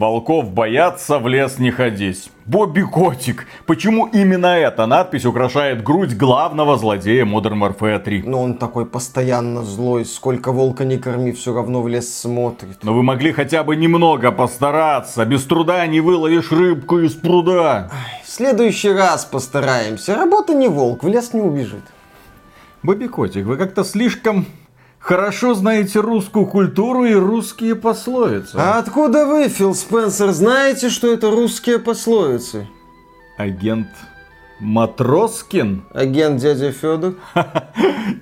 Волков бояться, в лес не ходить. Бобби Котик. Почему именно эта надпись украшает грудь главного злодея Modern Warfare 3? Ну он такой постоянно злой. Сколько волка не корми, все равно в лес смотрит. Но вы могли хотя бы немного постараться. Без труда не выловишь рыбку из пруда. Ай, в следующий раз постараемся. Работа не волк, в лес не убежит. Бобби Котик, вы как-то слишком... хорошо знаете русскую культуру и русские пословицы. А откуда вы, Фил Спенсер, знаете, что это русские пословицы? Агент Матроскин? Агент дядя Федор.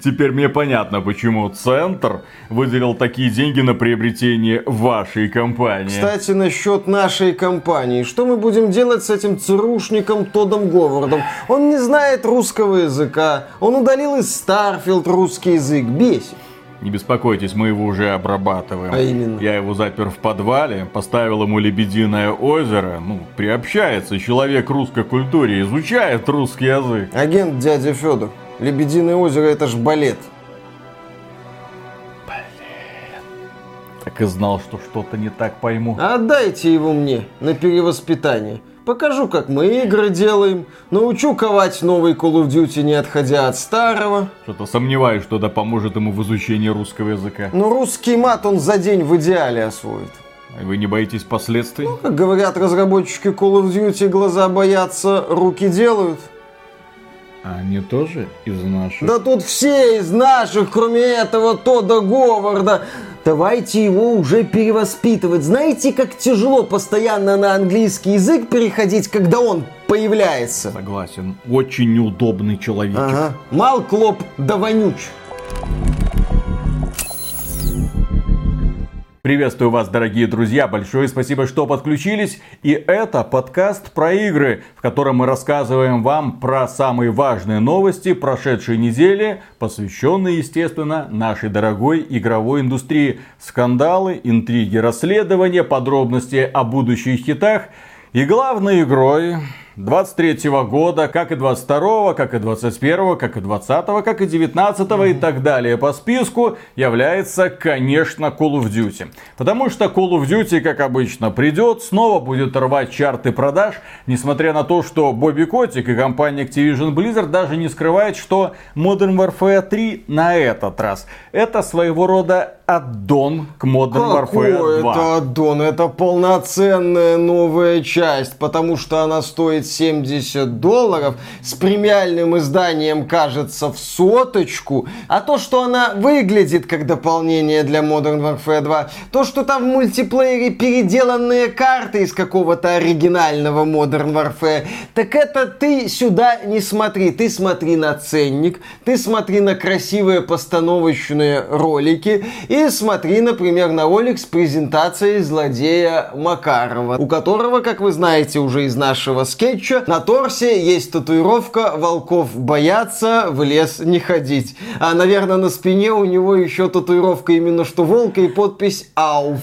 Теперь мне понятно, почему Центр выделил такие деньги на приобретение вашей компании. Кстати, насчет нашей компании. Что мы будем делать с этим ЦРУшником Тодом Говардом? Он не знает русского языка. Он удалил из Starfield русский язык. Бесит. Не беспокойтесь, мы его уже обрабатываем. А именно? Я его запер в подвале, поставил ему Лебединое озеро. Ну, приобщается человек к русской культуре, изучает русский язык. Агент дядя Федор, Лебединое озеро — это ж балет. Блин. Так и знал, что что-то не так пойму. Отдайте его мне на перевоспитание. Покажу, как мы игры делаем. Научу ковать новый Call of Duty, не отходя от старого. Что-то сомневаюсь, что это поможет ему в изучении русского языка. Но русский мат он за день в идеале освоит. А вы не боитесь последствий? Ну, как говорят разработчики Call of Duty, глаза боятся, руки делают. А они тоже из наших? Да тут все из наших, кроме этого Тодда Говарда. Давайте его уже перевоспитывать. Знаете, как тяжело постоянно на английский язык переходить, когда он появляется? Согласен. Очень неудобный человечек. Ага. Мал клоп, да вонюч. Приветствую вас, дорогие друзья. Большое спасибо, что подключились. И это подкаст про игры, в котором мы рассказываем вам про самые важные новости прошедшей недели, посвященные, естественно, нашей дорогой игровой индустрии. Скандалы, интриги, расследования, подробности о будущих хитах. И главной игрой 23-го года, как и 22-го, как и 21-го, как и 20-го, как и 19-го и так далее по списку является, конечно, Call of Duty. Потому что Call of Duty, как обычно, придет, снова будет рвать чарты продаж, несмотря на то, что Бобби Котик и компания Activision Blizzard даже не скрывает, что Modern Warfare 3 на этот раз — это своего рода аддон к Modern Warfare 2. Какой это аддон? Это полноценная новая часть, потому что она стоит $70, с премиальным изданием, кажется, в соточку. А то, что она выглядит как дополнение для Modern Warfare 2, то, что там в мультиплеере переделанные карты из какого-то оригинального Modern Warfare, так это ты сюда не смотри. Ты смотри на ценник, ты смотри на красивые постановочные ролики и смотри, например, на ролик с презентацией злодея Макарова, у которого, как вы знаете уже из нашего скетча, на торсе есть татуировка «Волков бояться, в лес не ходить». А, наверное, на спине у него еще татуировка именно что волка и подпись «Ауф».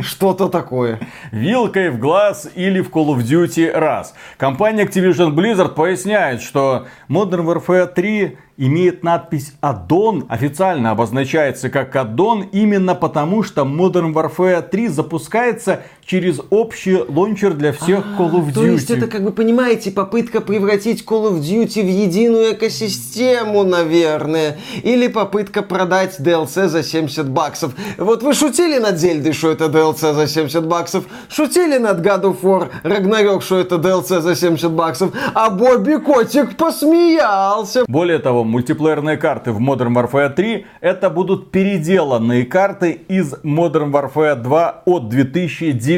Что-то такое. Вилкой в глаз или в Call of Duty раз. Компания Activision Blizzard поясняет, что Modern Warfare 3 имеет надпись «Аддон», официально обозначается как «Аддон», именно потому, что Modern Warfare 3 запускается через общий лончер для всех Call of Duty. То есть это, как вы понимаете, попытка превратить Call of Duty в единую экосистему, наверное. Или попытка продать DLC за $70. Вот вы шутили над Зельдой, что это DLC за $70. Шутили над God of War Ragnarok, что это DLC за $70. А Бобби Котик посмеялся. Более того, мультиплеерные карты в Modern Warfare 3 это будут переделанные карты из Modern Warfare 2 от 2009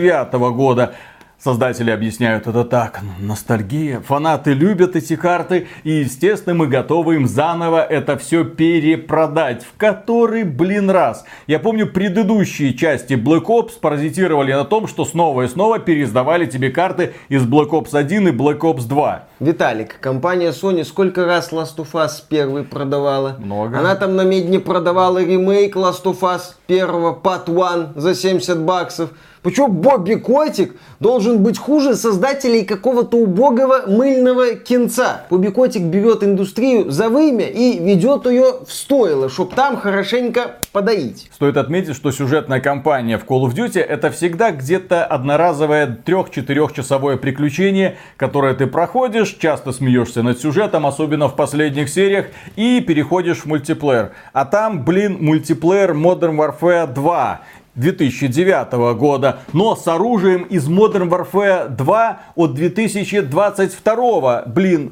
года. Создатели объясняют это так: ностальгия, фанаты любят эти карты, и, естественно, мы готовы им заново это все перепродать. В который, блин, раз. Я помню, предыдущие части Black Ops паразитировали на том, что снова и снова переиздавали тебе карты из Black Ops 1 и Black Ops 2. Виталик, компания Sony сколько раз Last of Us 1 продавала? Много. Она там на Медне продавала ремейк Last of Us 1 Part 1 за $70. Почему Бобби Котик должен быть хуже создателей какого-то убогого мыльного кинца? Бобби Котик берет индустрию за вымя и ведет ее в стойло, чтоб там хорошенько подоить. Стоит отметить, что сюжетная кампания в Call of Duty это всегда где-то одноразовое 3-4 часовое приключение, которое ты проходишь, часто смеешься над сюжетом, особенно в последних сериях, и переходишь в мультиплеер. А там, мультиплеер Modern Warfare 2. 2009 года, но с оружием из Modern Warfare 2 от 2022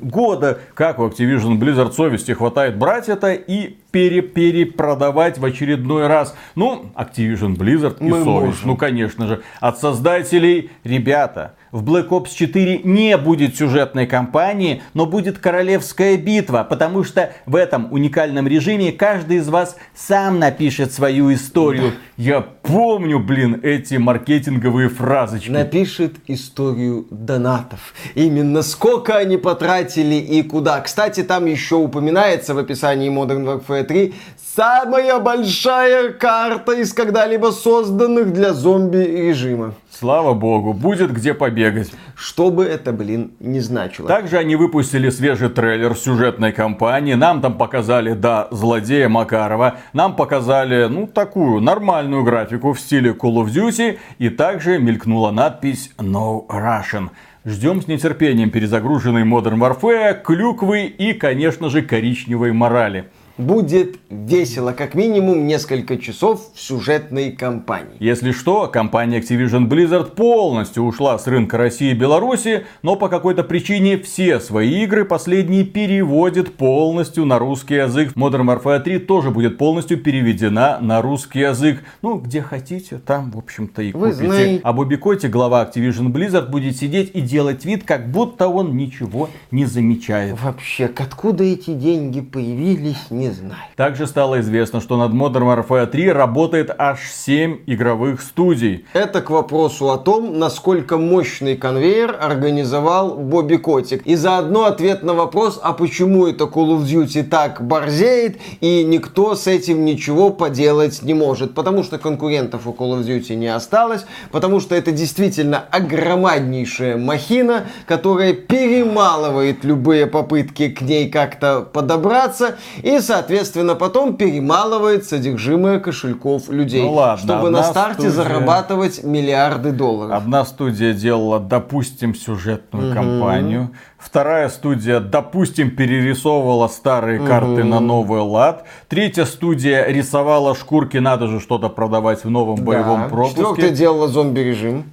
года. Как у Activision Blizzard совести хватает брать это и перепродавать в очередной раз? Ну, Activision Blizzard и совесть, ну конечно же. От создателей, ребята, в Black Ops 4 не будет сюжетной кампании, но будет королевская битва, потому что в этом уникальном режиме каждый из вас сам напишет свою историю. Я помню, эти маркетинговые фразочки. Напишет историю донатов. Именно сколько они потратили и куда. Кстати, там еще упоминается в описании Modern Warfare 3 самая большая карта из когда-либо созданных для зомби-режима. Слава богу, будет где побегать. Что бы это, не значило. Также они выпустили свежий трейлер сюжетной кампании. Нам там показали, злодея Макарова. Нам показали, такую нормальную графику в стиле Call of Duty. И также мелькнула надпись «No Russian». Ждем с нетерпением перезагруженный Modern Warfare, клюквы и, конечно же, коричневой морали. Будет весело, как минимум несколько часов в сюжетной кампании. Если что, компания Activision Blizzard полностью ушла с рынка России и Беларуси, но по какой-то причине все свои игры последние переводит полностью на русский язык. Modern Warfare 3 тоже будет полностью переведена на русский язык. Где хотите, там, в общем-то, и купите. А Бобби Котик, глава Activision Blizzard, будет сидеть и делать вид, как будто он ничего не замечает. Вообще, откуда эти деньги появились, не знаю. Также стало известно, что над Modern Warfare 3 работает аж 7 игровых студий. Это к вопросу о том, насколько мощный конвейер организовал Бобби Котик. И заодно ответ на вопрос, а почему это Call of Duty так борзеет, и никто с этим ничего поделать не может. Потому что конкурентов у Call of Duty не осталось, потому что это действительно огромнейшая махина, которая перемалывает любые попытки к ней как-то подобраться, и, соответственно, потом перемалывает содержимое кошельков людей, чтобы на старте зарабатывать миллиарды долларов. Одна студия делала, допустим, сюжетную кампанию, вторая студия, допустим, перерисовывала старые карты на новый лад, третья студия рисовала шкурки, надо же что-то продавать в новом боевом пропуске. Четвертая делала зомби-режим.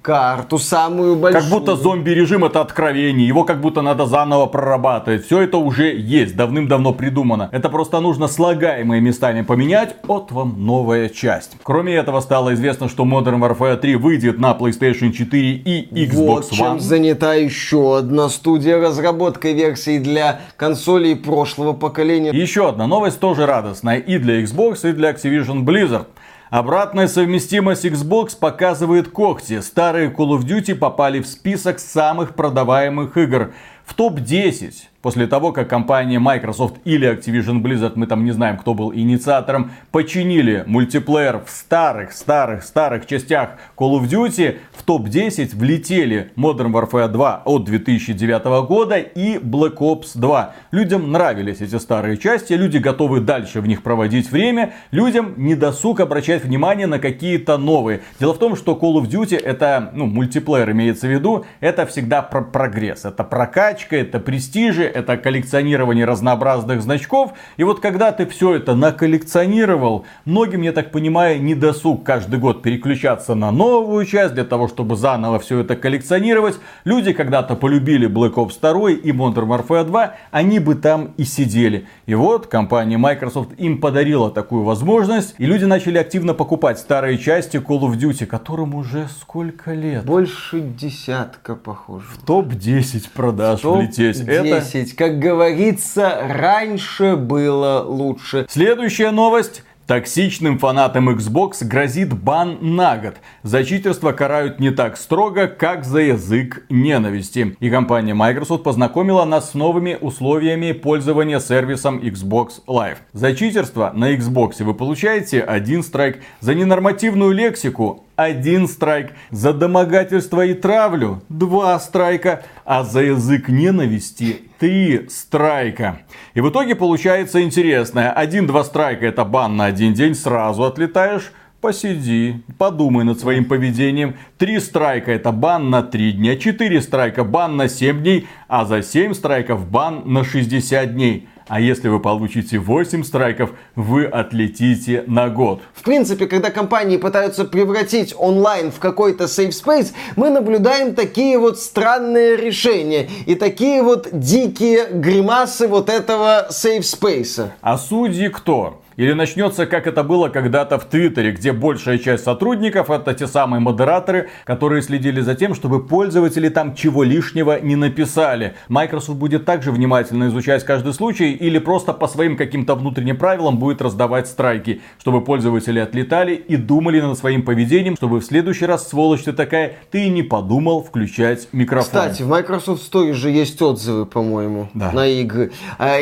Карту самую большую. Как будто зомби-режим это откровение. Его как будто надо заново прорабатывать. Все это уже есть, давным-давно придумано. Это просто нужно слагаемые местами поменять. Вот вам новая часть. Кроме этого, стало известно, что Modern Warfare 3 выйдет на PlayStation 4 и Xbox One. Вот чем занята еще одна студия разработкой версий для консолей прошлого поколения. Еще одна новость тоже радостная и для Xbox, и для Activision Blizzard. Обратная совместимость Xbox показывает когти. Старые Call of Duty попали в список самых продаваемых игр. В топ-10. После того, как компания Microsoft или Activision Blizzard, мы там не знаем, кто был инициатором, починили мультиплеер в старых частях Call of Duty, в топ-10 влетели Modern Warfare 2 от 2009 года и Black Ops 2. Людям нравились эти старые части, люди готовы дальше в них проводить время, людям недосуг обращать внимание на какие-то новые. Дело в том, что Call of Duty это, мультиплеер имеется в виду, это всегда про прогресс, это прокачка, это престижи, это коллекционирование разнообразных значков. И вот когда ты все это наколлекционировал, многим, я так понимаю, не досуг каждый год переключаться на новую часть, для того, чтобы заново все это коллекционировать. Люди когда-то полюбили Black Ops 2 и Modern Warfare 2, они бы там и сидели. И вот компания Microsoft им подарила такую возможность, и люди начали активно покупать старые части Call of Duty, которым уже сколько лет? Больше десятка, похоже. В топ-10 продаж влететь. Это... Как говорится, раньше было лучше. Следующая новость. Токсичным фанатам Xbox грозит бан на год. За читерство карают не так строго, как за язык ненависти. И компания Microsoft познакомила нас с новыми условиями пользования сервисом Xbox Live. За читерство на Xbox вы получаете 1 страйк. За ненормативную лексику 1 страйк. За домогательство и травлю 2 страйка. А за язык ненависти 3 страйка. И в итоге получается интересное. 1-2 страйка это бан на 1 день. Сразу отлетаешь. Посиди, подумай над своим поведением. 3 страйка это бан на 3 дня. 4 страйка бан на 7 дней. А за 7 страйков бан на 60 дней. А если вы получите 8 страйков, вы отлетите на год. В принципе, когда компании пытаются превратить онлайн в какой-то safe space, мы наблюдаем такие вот странные решения и такие вот дикие гримасы вот этого safe space. А судьи кто? Или начнется, как это было когда-то в Твиттере, где большая часть сотрудников это те самые модераторы, которые следили за тем, чтобы пользователи там чего лишнего не написали. Microsoft будет также внимательно изучать каждый случай или просто по своим каким-то внутренним правилам будет раздавать страйки, чтобы пользователи отлетали и думали над своим поведением, чтобы в следующий раз, сволочь ты такая, ты и не подумал включать микрофон. Кстати, в Microsoft Store же есть отзывы, по-моему, да, на игры.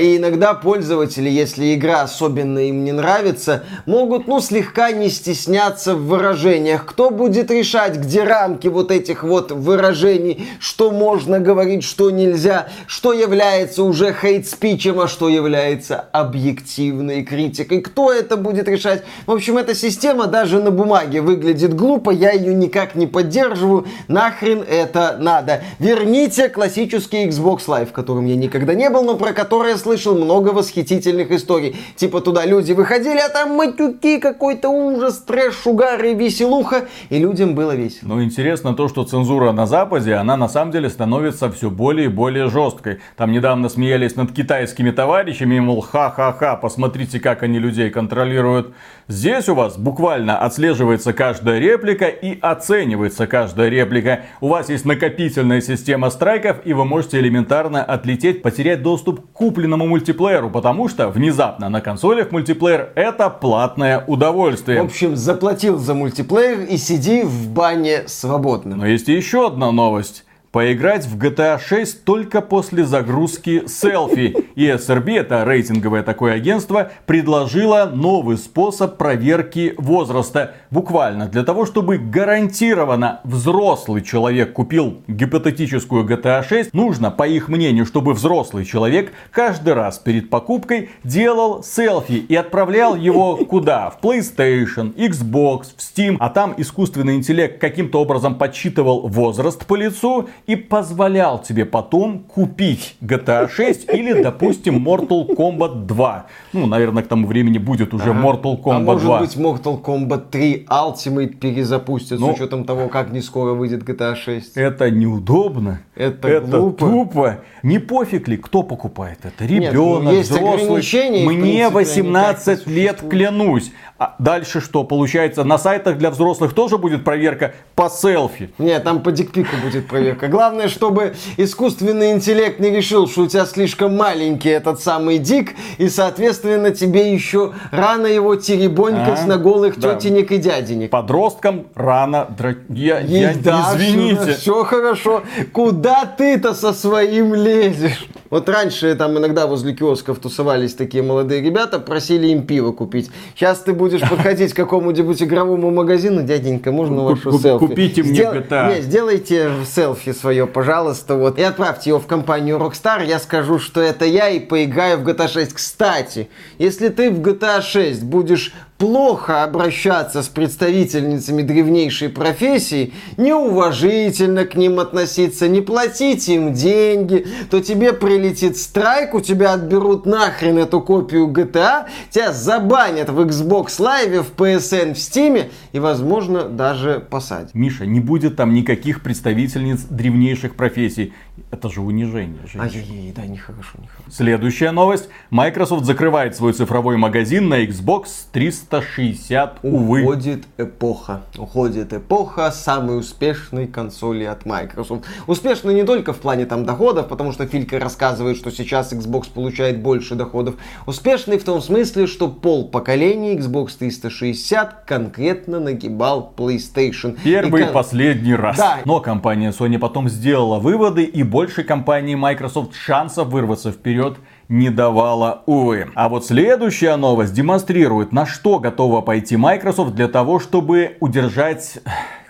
И иногда пользователи, если игра особенно им не нравится, могут, слегка не стесняться в выражениях. Кто будет решать, где рамки вот этих вот выражений, что можно говорить, что нельзя, что является уже хейт-спичем, а что является объективной критикой. Кто это будет решать? В общем, эта система даже на бумаге выглядит глупо, я ее никак не поддерживаю, нахрен это надо. Верните классический Xbox Live, которым я никогда не был, но про который я слышал много восхитительных историй. Типа туда люди выходили, а там матюки, какой-то ужас, трэш, угар и веселуха, и людям было весело. Но интересно то, что цензура на Западе, она на самом деле становится все более и более жесткой. Там недавно смеялись над китайскими товарищами, мол, ха-ха-ха, посмотрите, как они людей контролируют. Здесь у вас буквально отслеживается каждая реплика и оценивается каждая реплика. У вас есть накопительная система страйков, и вы можете элементарно отлететь, потерять доступ к купленному мультиплееру, потому что внезапно на консолях мультиплеер это платное удовольствие. В общем, заплатил за мультиплеер и сиди в бане свободно. Но есть и еще одна новость. Поиграть в GTA 6 только после загрузки селфи. ESRB, это рейтинговое такое агентство, предложило новый способ проверки возраста. Буквально для того, чтобы гарантированно взрослый человек купил гипотетическую GTA 6, нужно, по их мнению, чтобы взрослый человек каждый раз перед покупкой делал селфи и отправлял его куда? В PlayStation, Xbox, в Steam. А там искусственный интеллект каким-то образом подсчитывал возраст по лицу и позволял тебе потом купить GTA 6 или, допустим, Mortal Kombat 2. Наверное, к тому времени будет уже Mortal Kombat 2. А может быть, Mortal Kombat 3 Ultimate перезапустят с учетом того, как не скоро выйдет GTA 6. Это неудобно. Это глупо. Тупо. Не пофиг ли, кто покупает это? Ребенок, взрослый. Мне 18 лет, клянусь. А дальше что? Получается, на сайтах для взрослых тоже будет проверка по селфи? Нет, там по дикпику будет проверка. Главное, чтобы искусственный интеллект не решил, что у тебя слишком маленький этот самый дик, и, соответственно, тебе еще рано его теребонькать на голых тетенек и дяденек. Подросткам рано драть. Извините. Все хорошо. Куда ты-то со своим лезешь? Вот раньше там иногда возле киосков тусовались такие молодые ребята, просили им пиво купить. Сейчас ты будешь подходить к какому-нибудь игровому магазину, дяденька, можно вашу селфи? Купите мне GTA. Сделайте селфи свое, пожалуйста, и отправьте его в компанию Rockstar, я скажу, что это я, и поиграю в GTA 6. Кстати, если ты в GTA 6 будешь плохо обращаться с представительницами древнейшей профессии, неуважительно к ним относиться, не платить им деньги, то тебе прилетит страйк, у тебя отберут нахрен эту копию GTA, тебя забанят в Xbox Live, в PSN, в Steam и, возможно, даже посадят. Миша, не будет там никаких представительниц древнейших профессий. Это же унижение. Ай-яй-яй, да, нехорошо. Следующая новость. Microsoft закрывает свой цифровой магазин на Xbox 360. 360, увы. Уходит эпоха самой успешной консоли от Microsoft. Успешной не только в плане там доходов, потому что Филька рассказывает, что сейчас Xbox получает больше доходов. Успешной в том смысле, что пол поколения Xbox 360 конкретно нагибал PlayStation. Первый и последний раз. Да. Но компания Sony потом сделала выводы, и больше компании Microsoft шансов вырваться вперед не давала, увы. А вот следующая новость демонстрирует, на что готова пойти Microsoft для того, чтобы удержать...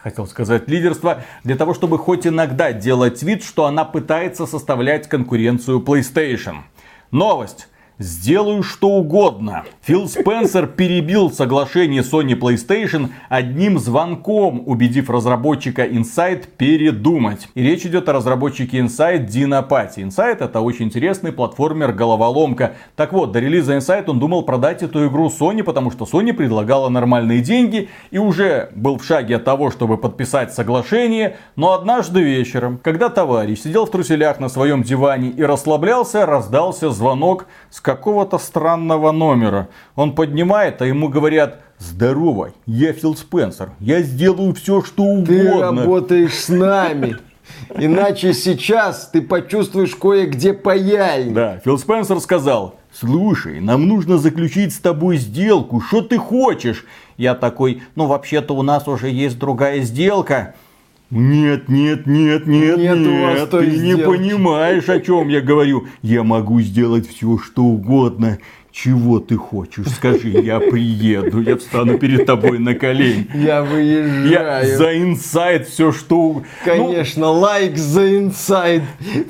хотел сказать лидерство, для того, чтобы хоть иногда делать вид, что она пытается составлять конкуренцию PlayStation. Новость. Сделаю что угодно. Фил Спенсер перебил соглашение Sony PlayStation одним звонком, убедив разработчика Inside передумать. И речь идет о разработчике Inside Dina Patti. Inside — это очень интересный платформер-головоломка. Так вот, до релиза Inside он думал продать эту игру Sony, потому что Sony предлагала нормальные деньги и уже был в шаге от того, чтобы подписать соглашение. Но однажды вечером, когда товарищ сидел в труселях на своем диване и расслаблялся, раздался звонок с какого-то странного номера. Он поднимает, а ему говорят: «Здорово, я Фил Спенсер, я сделаю все, что угодно. Ты работаешь с нами, иначе сейчас ты почувствуешь кое-где паяльник». Да, Фил Спенсер сказал: «Слушай, нам нужно заключить с тобой сделку, что ты хочешь?» Я такой: «Ну вообще-то у нас уже есть другая сделка». Нет, ты не понимаешь, о чем я говорю. Я могу сделать все, что угодно. Чего ты хочешь? Скажи, я приеду, я встану перед тобой на колени. Я выезжаю. Я за инсайд все, что... Конечно, лайк за инсайд.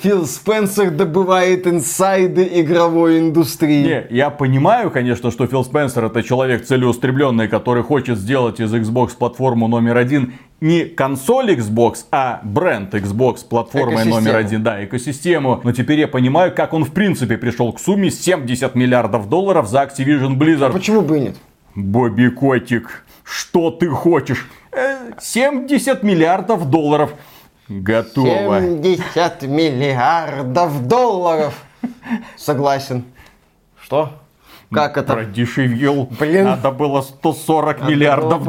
Фил Спенсер добывает инсайды игровой индустрии. Не, я понимаю, конечно, что Фил Спенсер — это человек целеустремленный, который хочет сделать из Xbox платформу номер один. Не консоль Xbox, а бренд Xbox платформой номер один. Да, экосистему. Но теперь я понимаю, как он в принципе пришел к сумме $70 миллиардов за Activision Blizzard. Почему бы и нет? Бобби Котик, что ты хочешь? $70 миллиардов. Готово. $70 миллиардов. Согласен. Что? Как это? Продешевил. Блин. Надо было $140 миллиардов.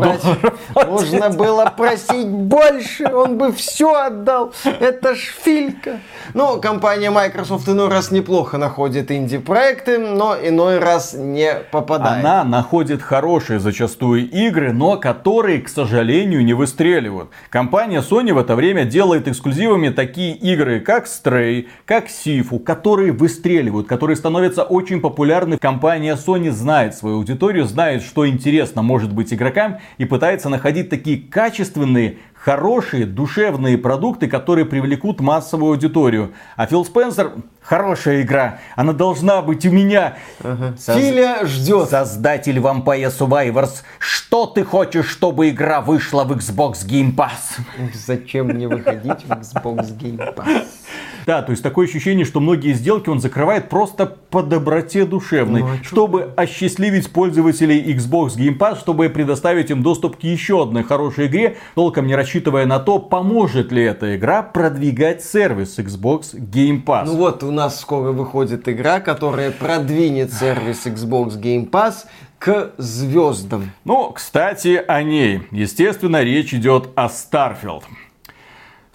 Нужно было просить больше, он бы все отдал. Это ж Филька. Ну, компания Microsoft иной раз неплохо находит инди-проекты, но иной раз не попадает. Она находит хорошие зачастую игры, но которые, к сожалению, не выстреливают. Компания Sony в это время делает эксклюзивами такие игры, как Stray, как Sifu, которые выстреливают, которые становятся очень популярны в компании. Sony знает свою аудиторию, знает, что интересно может быть игрокам, и пытается находить такие качественные, хорошие, душевные продукты, которые привлекут массовую аудиторию. А Фил Спенсер: хорошая игра, она должна быть у меня. Филя ждет. Создатель Vampire Survivors, что ты хочешь, чтобы игра вышла в Xbox Game Pass? Зачем мне выходить в Xbox Game Pass? Да, то есть такое ощущение, что многие сделки он закрывает просто по доброте душевной, чтобы осчастливить пользователей Xbox Game Pass, чтобы предоставить им доступ к еще одной хорошей игре, толком не рассчитывая на то, поможет ли эта игра продвигать сервис Xbox Game Pass. Ну вот, у нас скоро выходит игра, которая продвинет сервис Xbox Game Pass к звездам. Ну, кстати, о ней. Естественно, речь идет о Starfield.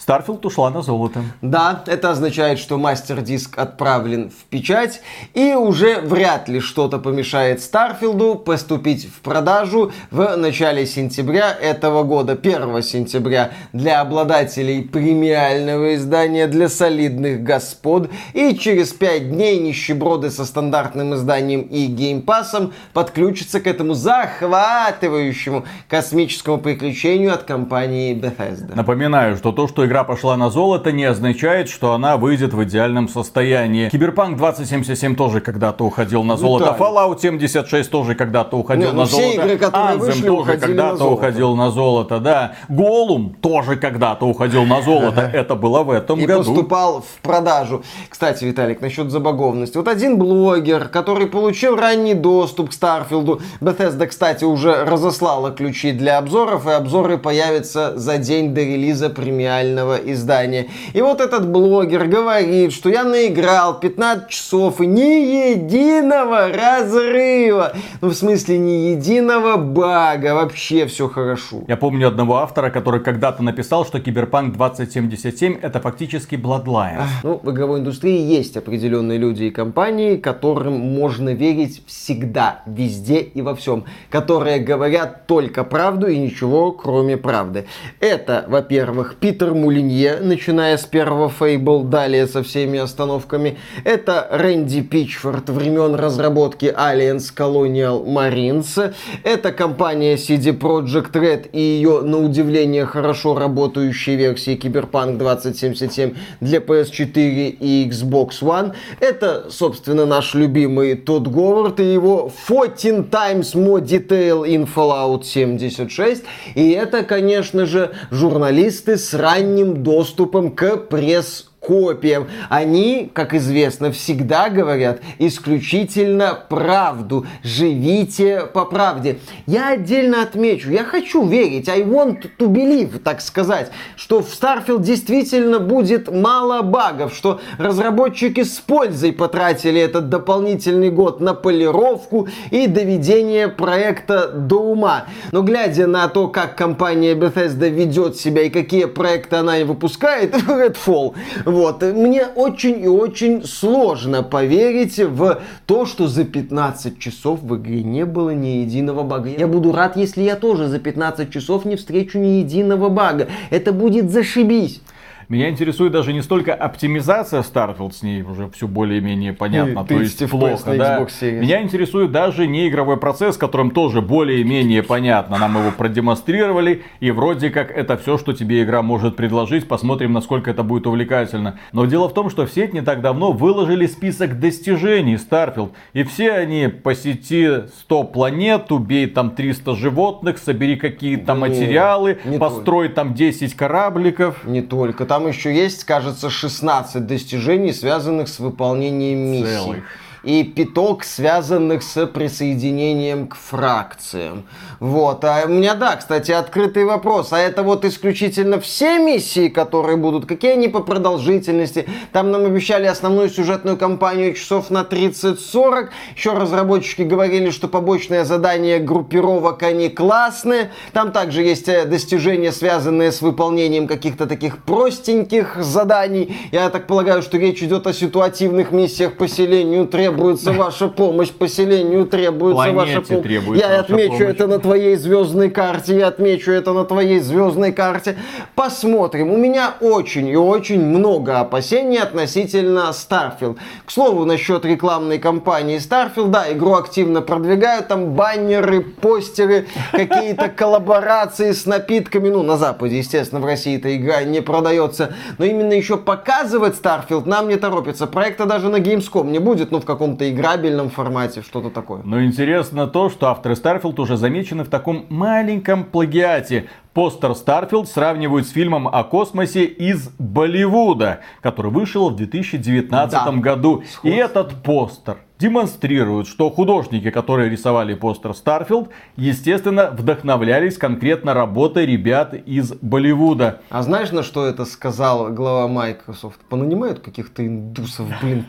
Starfield ушла на золото. Да, это означает, что мастер-диск отправлен в печать, и уже вряд ли что-то помешает Starfield'у поступить в продажу в начале сентября этого года, 1 сентября, для обладателей премиального издания, для солидных господ, и через 5 дней нищеброды со стандартным изданием и геймпасом подключатся к этому захватывающему космическому приключению от компании Bethesda. Напоминаю, что то, что игра пошла на золото, не означает, что она выйдет в идеальном состоянии. Киберпанк 2077 тоже когда-то уходил на золото. Fallout 76 тоже когда-то уходил на золото. Игры, Anthem вышли, тоже когда-то уходил на золото. Да. Голум тоже когда-то уходил на золото. Это было в этом году. И поступал в продажу. Кстати, Виталик, насчет забагованности. Вот один блогер, который получил ранний доступ к Starfield'у. Bethesda, кстати, уже разослала ключи для обзоров, и обзоры появятся за день до релиза премиального оригинального издания. И вот этот блогер говорит, что я наиграл 15 часов и ни единого разрыва. Ну, в смысле, ни единого бага. Вообще все хорошо. Я помню одного автора, который когда-то написал, что Киберпанк 2077 это фактически Bloodline. Ну, в игровой индустрии есть определенные люди и компании, которым можно верить всегда, везде и во всем. Которые говорят только правду и ничего, кроме правды. Это, во-первых, Питер Мулинье, начиная с первого Fable, далее со всеми остановками. Это Рэнди Пичфорд времен разработки Aliens Colonial Marines. Это компания CD Projekt Red и ее, на удивление, хорошо работающие версии Киберпанк 2077 для PS4 и Xbox One. Это, собственно, наш любимый Тодд Говард и его 14 times more detail in Fallout 76. И это, конечно же, журналисты с ранним доступом к пресс-копиям. Они, как известно, всегда говорят исключительно правду. Живите по правде. Я отдельно отмечу, я хочу верить, I want to believe, так сказать, что в Starfield действительно будет мало багов, что разработчики с пользой потратили этот дополнительный год на полировку и доведение проекта до ума. Но глядя на то, как компания Bethesda ведет себя и какие проекты она выпускает, Redfall... Вот. Мне очень и очень сложно поверить в то, что за 15 часов в игре не было ни единого бага. Я буду рад, если я тоже за 15 часов не встречу ни единого бага. Это будет зашибись. Меня интересует даже не столько оптимизация Starfield, с ней уже все более-менее понятно, то есть плохо, да. Меня интересует даже не игровой процесс, которым тоже более-менее понятно. Нам его продемонстрировали, и вроде как это все, что тебе игра может предложить. Посмотрим, насколько это будет увлекательно. Но дело в том, что в сеть не так давно выложили список достижений Starfield. И все они: посети 100 планет, убей там 300 животных, собери какие-то материалы, построй там 10 корабликов. Не только там. Там еще есть, кажется, 16 достижений, связанных с выполнением миссий. Целых. И пяток, связанных с присоединением к фракциям. Вот. А у меня, да, кстати, открытый вопрос. А это вот исключительно все миссии, которые будут? Какие они по продолжительности? Там нам обещали основную сюжетную кампанию часов на 30-40. Еще разработчики говорили, что побочные задания группировок, они классные. Там также есть достижения, связанные с выполнением каких-то таких простеньких заданий. Я так полагаю, что речь идет о ситуативных миссиях. Поселению требуется ваша помощь, поселению требуется ваша помощь. Я отмечу это на твоей звездной карте, я отмечу это на твоей звездной карте. Посмотрим. У меня очень и очень много опасений относительно Starfield. К слову, насчет рекламной кампании Starfield, да, игру активно продвигают, там баннеры, постеры, какие-то коллаборации с напитками. Ну, на Западе, естественно, в России эта игра не продается. Но именно еще показывать Starfield нам не торопится. Проекта даже на Gamescom не будет, но в каком-то играбельном формате, что-то такое. Но интересно то, что авторы Starfield уже замечены в таком маленьком плагиате. Постер Starfield сравнивают с фильмом о космосе из Болливуда, который вышел в 2019 году. Сходство. И этот постер демонстрирует, что художники, которые рисовали постер Starfield, естественно, вдохновлялись конкретно работой ребят из Болливуда. А знаешь, на что это сказал глава Microsoft? Понанимают каких-то индусов, блин,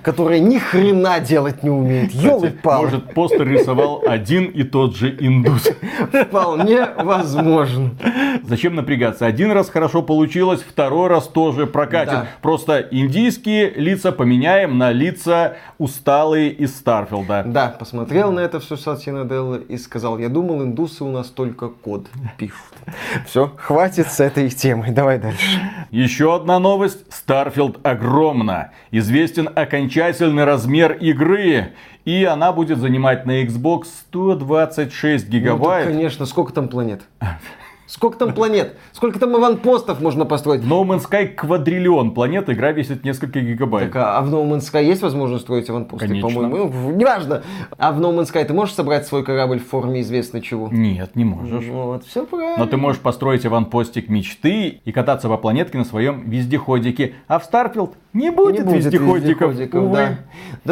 которые ни хрена делать не умеют. Ёлы-палы. Может, постер рисовал один и тот же индус. Вполне возможно. Зачем напрягаться? Один раз хорошо получилось, второй раз тоже прокатит. Да. Просто индийские лица поменяем на лица усталых из Старфилда. Да, посмотрел на это все Сатья Наделла и сказал: я думал, индусы у нас только код пишут. Все, хватит с этой темой, давай дальше. Еще одна новость. Starfield огромна. Известен окончательный размер игры. И она будет занимать на Xbox 126 гигабайт. Ну, конечно, сколько там планет? Сколько там планет? Сколько там аванпостов можно построить? В No Man's Sky квадриллион планет, игра весит несколько гигабайт. Так, а в No Man's Sky есть возможность строить аванпосты? Конечно. По-моему, неважно. А в No Man's Sky ты можешь собрать свой корабль в форме известно чего? Нет, не можешь. Вот, все правильно. Но ты можешь построить аванпостик мечты и кататься по планетке на своем вездеходике. А в Starfield Не будет вездеходиков, увы. Да.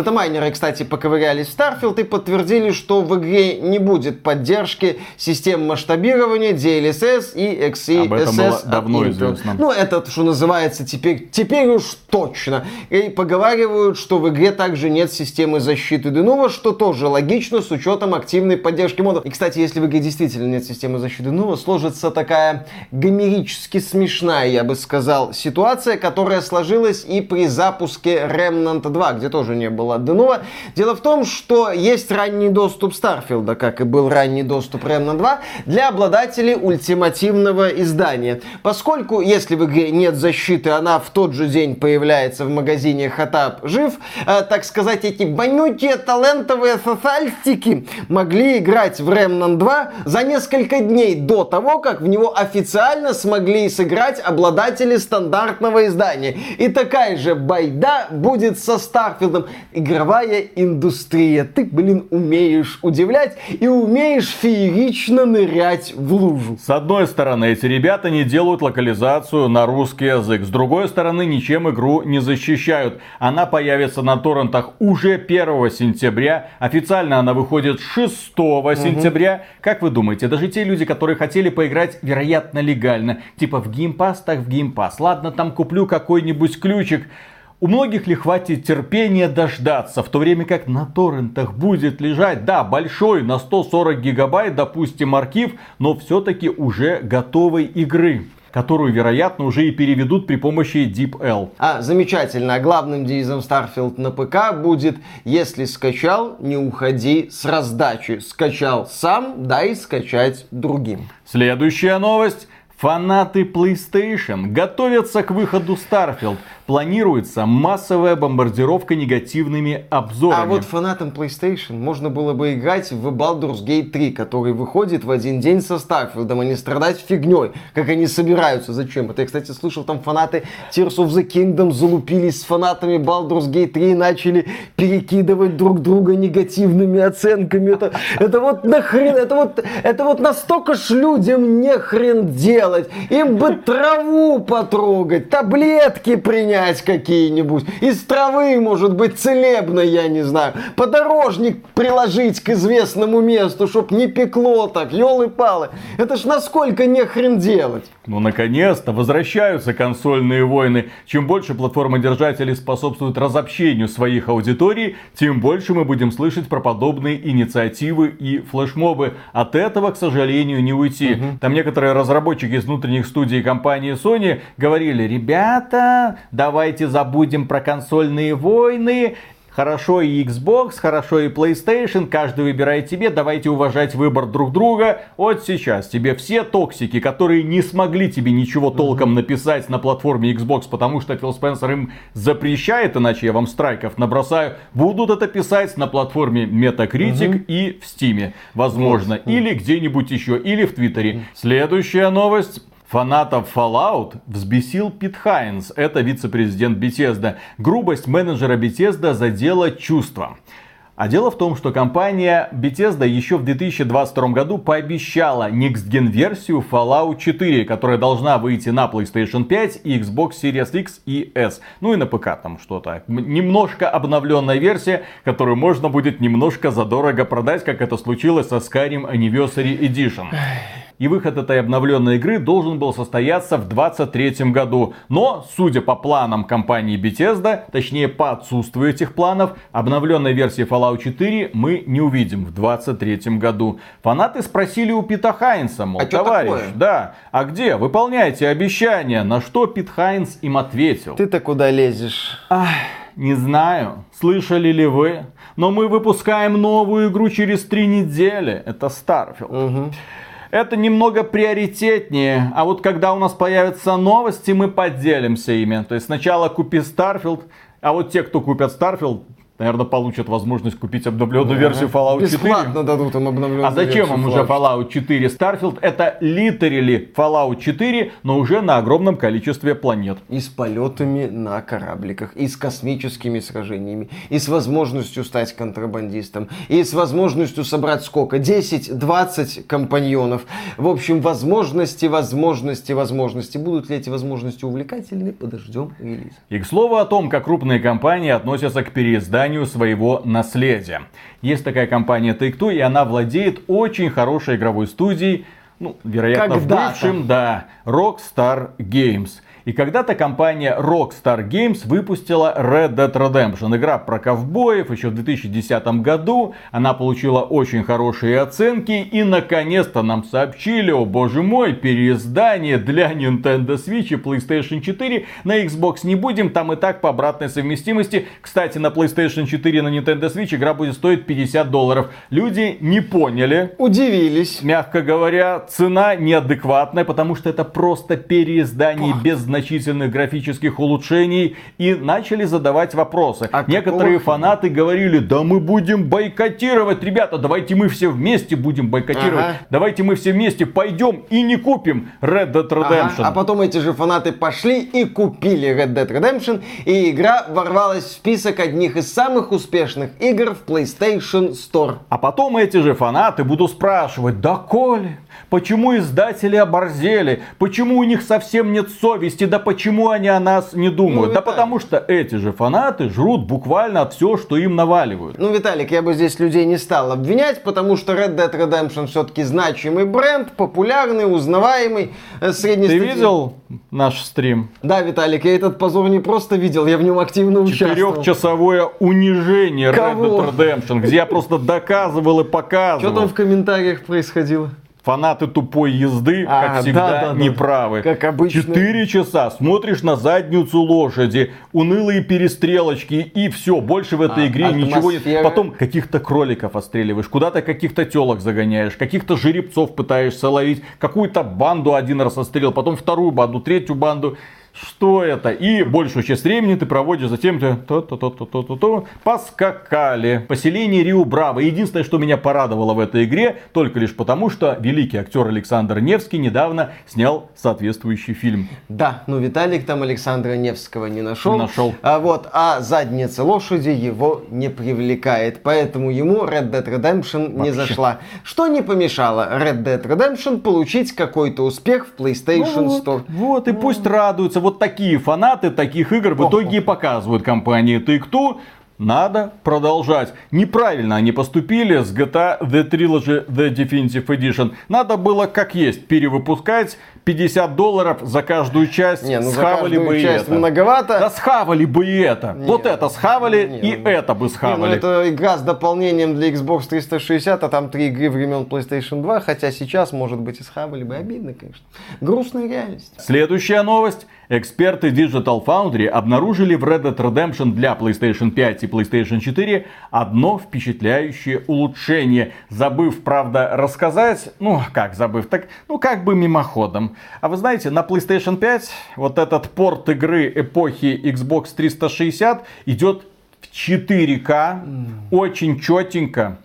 Датамайнеры, кстати, поковырялись в Starfield и подтвердили, что в игре не будет поддержки систем масштабирования DLSS и XeSS. Об этом было давно известно. Ну, это, что называется, теперь уж точно. И поговаривают, что в игре также нет системы защиты Denuvo, что тоже логично с учетом активной поддержки модов. И, кстати, если в игре действительно нет системы защиты Denuvo, сложится такая гомерически смешная, я бы сказал, ситуация, которая сложилась и при запуске Remnant 2, где тоже не было Denuvo. Дело в том, что есть ранний доступ Starfield, как и был ранний доступ Remnant 2, для обладателей ультимативного издания. Поскольку, если в игре нет защиты, она в тот же день появляется в магазине Хатаб Жив, так сказать, эти вонючие талентовые сосальстики могли играть в Remnant 2 за несколько дней до того, как в него официально смогли сыграть обладатели стандартного издания. И такая же байда будет со Старфилдом. Игровая индустрия. Ты, умеешь удивлять и умеешь феерично нырять в лужу. С одной стороны, эти ребята не делают локализацию на русский язык. С другой стороны, ничем игру не защищают. Она появится на торрентах уже 1 сентября. Официально она выходит 6 сентября. Как вы думаете, даже те люди, которые хотели поиграть, вероятно, легально. Типа в геймпас, так в геймпас. Ладно, там куплю какой-нибудь ключик. У многих ли хватит терпения дождаться, в то время как на торрентах будет лежать, да, большой, на 140 гигабайт, допустим, архив, но все-таки уже готовой игры, которую, вероятно, уже и переведут при помощи DeepL. Замечательно. Главным девизом Starfield на ПК будет: если скачал, не уходи с раздачи. Скачал сам, дай скачать другим. Следующая новость. Фанаты PlayStation готовятся к выходу Starfield. Планируется массовая бомбардировка негативными обзорами. А вот фанатам PlayStation можно было бы играть в Baldur's Gate 3, который выходит в один день со Starfield'ом, а не страдать фигней, как они собираются. Зачем? Это я, кстати, слышал, там фанаты Tears of the Kingdom залупились с фанатами Baldur's Gate 3 и начали перекидывать друг друга негативными оценками. Это вот нахрен, это вот настолько ж людям нехрен делать. Им бы траву потрогать, таблетки принять какие-нибудь. Из травы, может быть, целебной, я не знаю. Подорожник приложить к известному месту, чтоб не пекло так, елы-палы. Это ж насколько нехрен делать. Ну, наконец-то возвращаются консольные войны. Чем больше платформодержатели способствуют разобщению своих аудиторий, тем больше мы будем слышать про подобные инициативы и флешмобы. От этого, к сожалению, не уйти. Там некоторые разработчики из внутренних студий компании Sony говорили: ребята, давайте забудем про консольные войны. Хорошо и Xbox, хорошо и PlayStation, каждый выбирает себе, давайте уважать выбор друг друга. Вот сейчас тебе все токсики, которые не смогли тебе ничего толком написать на платформе Xbox, потому что Фил Спенсер им запрещает, иначе я вам страйков набросаю, будут это писать на платформе Metacritic и в Steam, возможно, или где-нибудь еще, или в Твиттере. Следующая новость. Фанатов Fallout взбесил Пит Хайнс, это вице-президент Bethesda. Грубость менеджера Bethesda задела чувства. А дело в том, что компания Bethesda еще в 2022 году пообещала next-gen версию Fallout 4, которая должна выйти на PlayStation 5 и Xbox Series X и S. Ну и на ПК там что-то. Немножко обновленная версия, которую можно будет немножко задорого продать, как это случилось со Skyrim Anniversary Edition. И выход этой обновленной игры должен был состояться в 2023 году. Но, судя по планам компании Bethesda, точнее по отсутствию этих планов, обновленной версии Fallout 4 мы не увидим в 2023 году. Фанаты спросили у Пита Хайнса, мол, товарищ, да, а где? Выполняйте обещания. На что Пит Хайнс им ответил: ты-то куда лезешь? Не знаю, слышали ли вы, но мы выпускаем новую игру через 3 недели. Это Starfield. Это немного приоритетнее, а вот когда у нас появятся новости, мы поделимся ими. То есть сначала купи Starfield, а вот те, кто купят Starfield, наверное, получат возможность купить обновленную версию Fallout 4. Бесплатно дадут им обновленную версию. А зачем им уже Fallout 4? Starfield — это literally Fallout 4, но уже на огромном количестве планет. И с полетами на корабликах, и с космическими сражениями, и с возможностью стать контрабандистом, и с возможностью собрать сколько? 10-20 компаньонов. В общем, возможности. Будут ли эти возможности увлекательны? Подождем релиз. И к слову о том, как крупные компании относятся к переизданию своего наследия. Есть такая компания Take-Two, и она владеет очень хорошей игровой студией, вероятно, когда-то в бывшем, Rockstar Games. И когда-то компания Rockstar Games выпустила Red Dead Redemption. Игра про ковбоев еще в 2010 году. Она получила очень хорошие оценки. И наконец-то нам сообщили, о боже мой, переиздание для Nintendo Switch и PlayStation 4. На Xbox не будем, там и так по обратной совместимости. Кстати, на PlayStation 4 и на Nintendo Switch игра будет стоить $50. Люди не поняли. Удивились. Мягко говоря, цена неадекватная, потому что это просто переиздание без значительных графических улучшений, и начали задавать вопросы. Некоторые фанаты говорили: да мы будем бойкотировать, ребята, давайте мы все вместе будем бойкотировать, давайте мы все вместе пойдем и не купим Red Dead Redemption. А потом эти же фанаты пошли и купили Red Dead Redemption, и игра ворвалась в список одних из самых успешных игр в PlayStation Store. А потом эти же фанаты будут спрашивать: да коли, почему издатели оборзели, почему у них совсем нет совести, да почему они о нас не думают? Да потому что эти же фанаты жрут буквально все, что им наваливают. Виталик, я бы здесь людей не стал обвинять, потому что Red Dead Redemption все-таки значимый бренд, популярный, узнаваемый, среднестатистический. Ты видел наш стрим? Да, Виталик, я этот позор не просто видел, я в нем активно участвовал. Четырехчасовое унижение Red Dead Redemption, где я просто доказывал и показывал. Что там в комментариях происходило? Фанаты тупой езды, как всегда, неправы. Как обычно. 4 часа смотришь на задницу лошади, унылые перестрелочки, и все. Больше в этой игре ничего нет. Потом каких-то кроликов отстреливаешь, куда-то каких-то телок загоняешь, каких-то жеребцов пытаешься ловить, какую-то банду один раз отстрелил, потом вторую банду, третью банду. Что это? И большую часть времени ты проводишь затем, поскакали. Поселение Риу-Браво. Единственное, что меня порадовало в этой игре, только лишь потому, что великий актер Александр Невский недавно снял соответствующий фильм. Да, но Виталик там Александра Невского не нашел. А задница лошади его не привлекает. Поэтому ему Red Dead Redemption не зашла. Что не помешало Red Dead Redemption получить какой-то успех в PlayStation Store. И пусть радуются. Вот такие фанаты таких игр в итоге и показывают компании Take-Two. Надо продолжать. Неправильно они поступили с GTA The Trilogy The Definitive Edition. Надо было как есть перевыпускать. $50 за каждую часть. Схавали бы и это. Многовато. Да схавали бы и это. Вот это схавали и это бы схавали. Это игра с дополнением для Xbox 360, а там 3 игры времен PlayStation 2. Хотя сейчас, может быть, и схавали бы. Обидно, конечно. Грустная реальность. Следующая новость. Эксперты Digital Foundry обнаружили в Red Dead Redemption для PlayStation 5 и PlayStation 4 одно впечатляющее улучшение. Забыв, правда, рассказать, как бы мимоходом. А вы знаете, на PlayStation 5 вот этот порт игры эпохи Xbox 360 идет в 4К, очень четенько.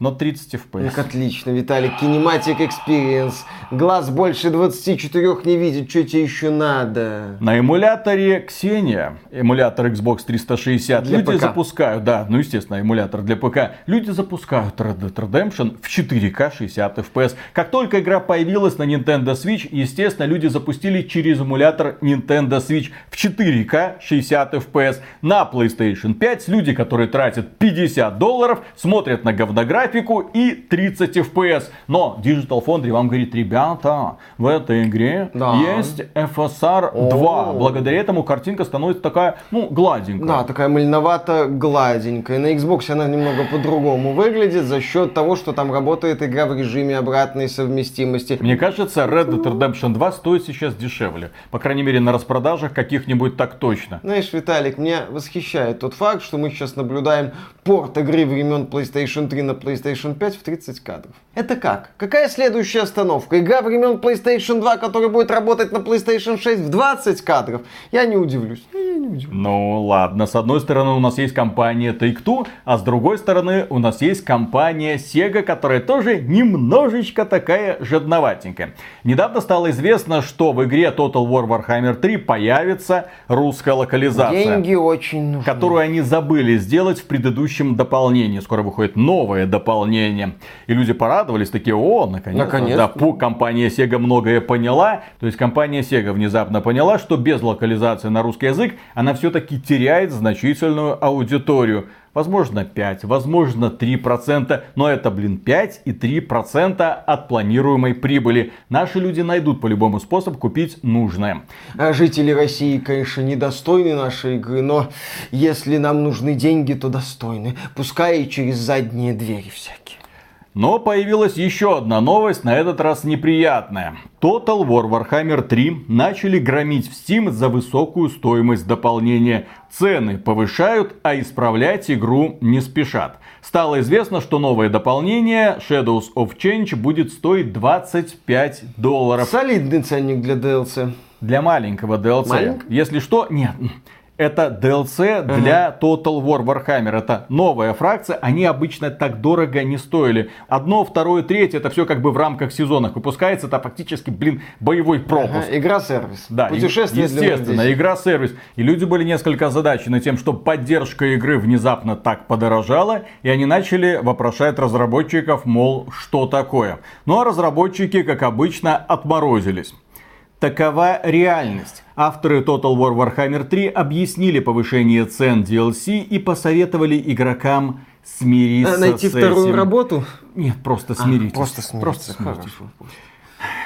Но 30 FPS. Так отлично, Виталик. Kinematic Experience. Глаз больше 24 не видит. Что тебе еще надо? На эмуляторе Xenia, эмулятор Xbox 360, для люди ПК запускают. Да, естественно, эмулятор для ПК. Люди запускают Red Dead Redemption в 4К 60 FPS. Как только игра появилась на Nintendo Switch, естественно, люди запустили через эмулятор Nintendo Switch в 4К 60 FPS. На PlayStation 5 люди, которые тратят $50, смотрят на говнографию и 30 FPS. Но Digital Foundry вам говорит: ребята, в этой игре есть FSR 2. Благодаря этому картинка становится такая, гладенькая. Да, такая мельновато-гладенькая. На Xbox она немного по-другому выглядит за счет того, что там работает игра в режиме обратной совместимости. Мне кажется, Red Dead Redemption 2 стоит сейчас дешевле. По крайней мере, на распродажах каких-нибудь так точно. Знаешь, Виталик, меня восхищает тот факт, что мы сейчас наблюдаем порт игры времен PlayStation 3 на PlayStation 5 в 30 кадров. Это как? Какая следующая остановка? Игра времен PlayStation 2, которая будет работать на PlayStation 6 в 20 кадров? Я не удивлюсь. Ну ладно, с одной стороны у нас есть компания Take-Two, а с другой стороны у нас есть компания Sega, которая тоже немножечко такая жадноватенькая. Недавно стало известно, что в игре Total War Warhammer 3 появится русская локализация. Деньги очень нужны. Которую они забыли сделать в предыдущем дополнении. Скоро выходит новое дополнение. И люди порадовались, такие, о, наконец-то. Да, компания Sega многое поняла. То есть компания Sega внезапно поняла, что без локализации на русский язык она все-таки теряет значительную аудиторию. Возможно 5, возможно 3%, но это, 5 и 3% от планируемой прибыли. Наши люди найдут по-любому способ купить нужное. Жители России, конечно, недостойны нашей игры, но если нам нужны деньги, то достойны. Пускай и через задние двери всякие. Но появилась еще одна новость, на этот раз неприятная. Total War Warhammer 3 начали громить в Steam за высокую стоимость дополнения. Цены повышают, а исправлять игру не спешат. Стало известно, что новое дополнение Shadows of Change будет стоить $25. Солидный ценник для DLC. Для маленького DLC. Маленького? Если что, нет. Это DLC для Total War Warhammer. Это новая фракция. Они обычно так дорого не стоили. Одно, второе, третье. Это все как бы в рамках сезонов. Выпускается это фактически, боевой пропуск. Игра-сервис. Да, путешествие естественно, игра-сервис. И люди были несколько озадачены тем, что поддержка игры внезапно так подорожала. И они начали вопрошать разработчиков, мол, что такое. Ну а разработчики, как обычно, отморозились. Такова реальность. Авторы Total War Warhammer 3 объяснили повышение цен DLC и посоветовали игрокам смириться с этим. Найти вторую работу? Нет, просто смиритесь. Просто смиритесь.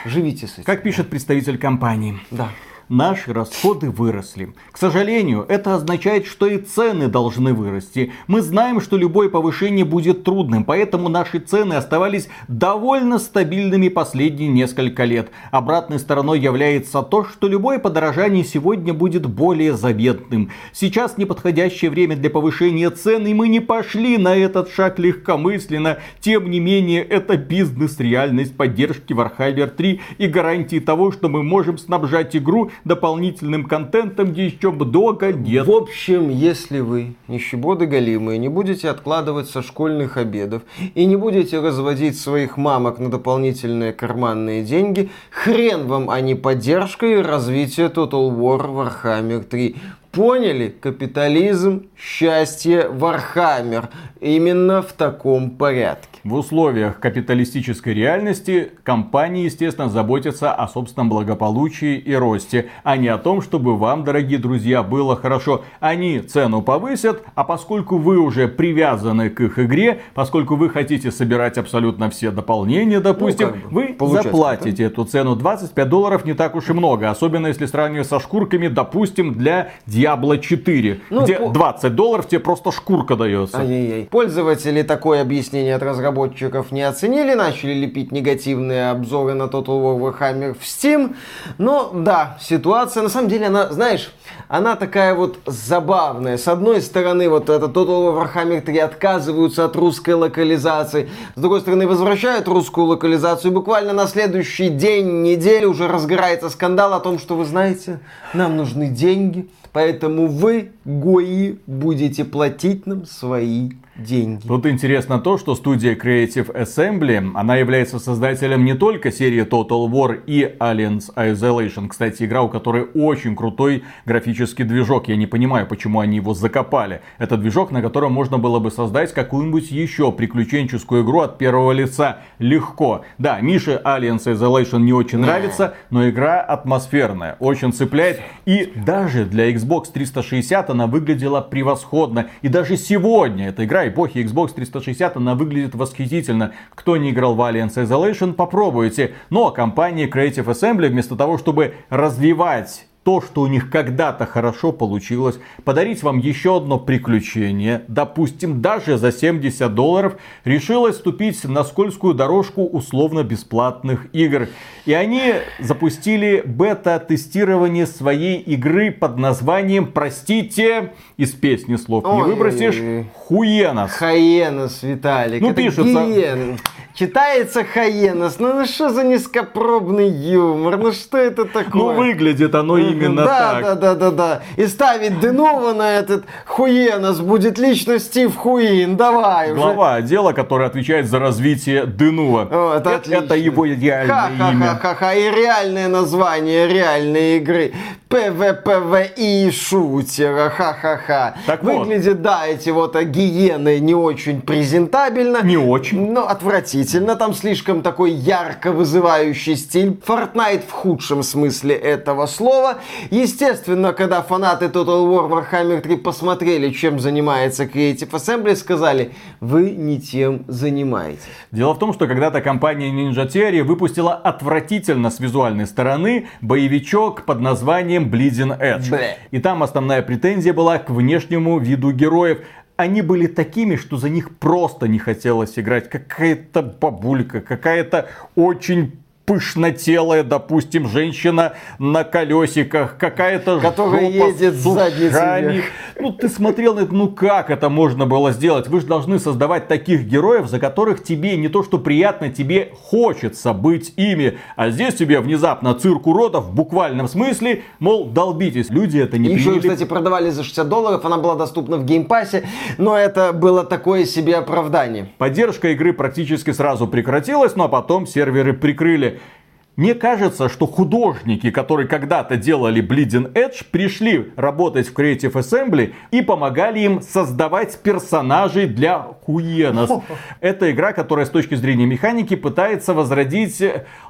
Живите с этим. Как пишет представитель компании. Да. Наши расходы выросли. К сожалению, это означает, что и цены должны вырасти. Мы знаем, что любое повышение будет трудным, поэтому наши цены оставались довольно стабильными последние несколько лет. Обратной стороной является то, что любое подорожание сегодня будет более заметным. Сейчас неподходящее время для повышения цен, и мы не пошли на этот шаг легкомысленно. Тем не менее, это бизнес, реальность поддержки Warhammer 3 и гарантии того, что мы можем снабжать игру дополнительным контентом, где еще много нет. В общем, если вы, нищеброды голимые, не будете откладывать со школьных обедов и не будете разводить своих мамок на дополнительные карманные деньги, хрен вам, а не поддержка и развитие Total War Warhammer 3. Поняли? Капитализм, счастье, Warhammer. Именно в таком порядке. В условиях капиталистической реальности компании, естественно, заботятся о собственном благополучии и росте, а не о том, чтобы вам, дорогие друзья, было хорошо. Они цену повысят, а поскольку вы уже привязаны к их игре, поскольку вы хотите собирать абсолютно все дополнения, допустим, вы заплатите эту цену. $25 не так уж и много, особенно если сравнивать со шкурками, допустим, для Diablo 4, где $20 тебе просто шкурка дается. Ай-яй-яй. Пользователи такое объяснение от разработчиков не оценили, начали лепить негативные обзоры на Total War Warhammer в Steam. Но да, ситуация, на самом деле, она, знаешь, она такая вот забавная. С одной стороны, вот это Total War Warhammer 3 отказываются от русской локализации, с другой стороны, возвращают русскую локализацию. Буквально на следующий день, неделю уже разгорается скандал о том, что, вы знаете, нам нужны деньги. Поэтому вы, ГОИ, будете платить нам свои деньги. Тут интересно то, что студия Creative Assembly, она является создателем не только серии Total War и Aliens Isolation. Кстати, игра, у которой очень крутой графический движок. Я не понимаю, почему они его закопали. Это движок, на котором можно было бы создать какую-нибудь еще приключенческую игру от первого лица. Легко. Да, Мише Aliens Isolation не очень нравится, но игра атмосферная, очень цепляет. И даже для Xbox 360 она выглядела превосходно. И даже сегодня эта игра эпохи Xbox 360, она выглядит восхитительно. Кто не играл в Aliens Isolation, попробуйте. Но компания Creative Assembly, вместо того, чтобы развивать то, что у них когда-то хорошо получилось, подарить вам еще одно приключение, допустим, даже за $70, решила ступить на скользкую дорожку условно-бесплатных игр. И они запустили бета-тестирование своей игры под названием, простите, из песни слов не выбросишь, Хуенос. Хуенос, Виталик. Ну, пишется. Читается Хуенос. Ну, что за низкопробный юмор? Ну, что это такое? Ну, выглядит оно именно так. Да. И ставить Denuvo на этот Хуенос будет лично Стив Хуин. Давай. Глава отдела, который отвечает за развитие Denuvo. О, это его идеальное имя. И реальное название реальной игры. ПВПВИ шутера. Ха-ха-ха. Так выглядит, вот. Да, эти вот гиены не очень презентабельно. Не очень. Но отвратительно. Там слишком такой ярко вызывающий стиль. Fortnite в худшем смысле этого слова. Естественно, когда фанаты Total War Warhammer 3 посмотрели, чем занимается Creative Assembly, сказали, вы не тем занимаетесь. Дело в том, что когда-то компания Ninja Theory выпустила отвратительно с визуальной стороны боевичок под названием Bleeding Edge. И там основная претензия была к внешнему виду героев. Они были такими, что за них просто не хотелось играть. Какая-то бабулька, какая-то очень пышнотелая, допустим, женщина на колесиках, какая-то которая едет сзади тебя. Ну, ты смотрел на это, ну как это можно было сделать? Вы же должны создавать таких героев, за которых тебе не то что приятно, тебе хочется быть ими. А здесь тебе внезапно цирк уродов в буквальном смысле, мол, долбитесь. Люди это не приняли. Еще, кстати, продавали за $60, она была доступна в геймпассе, но это было такое себе оправдание. Поддержка игры практически сразу прекратилась, но потом серверы прикрыли. Мне кажется, что художники, которые когда-то делали Bleeding Edge, пришли работать в Creative Assembly и помогали им создавать персонажей для Хуенос. Это игра, которая с точки зрения механики пытается возродить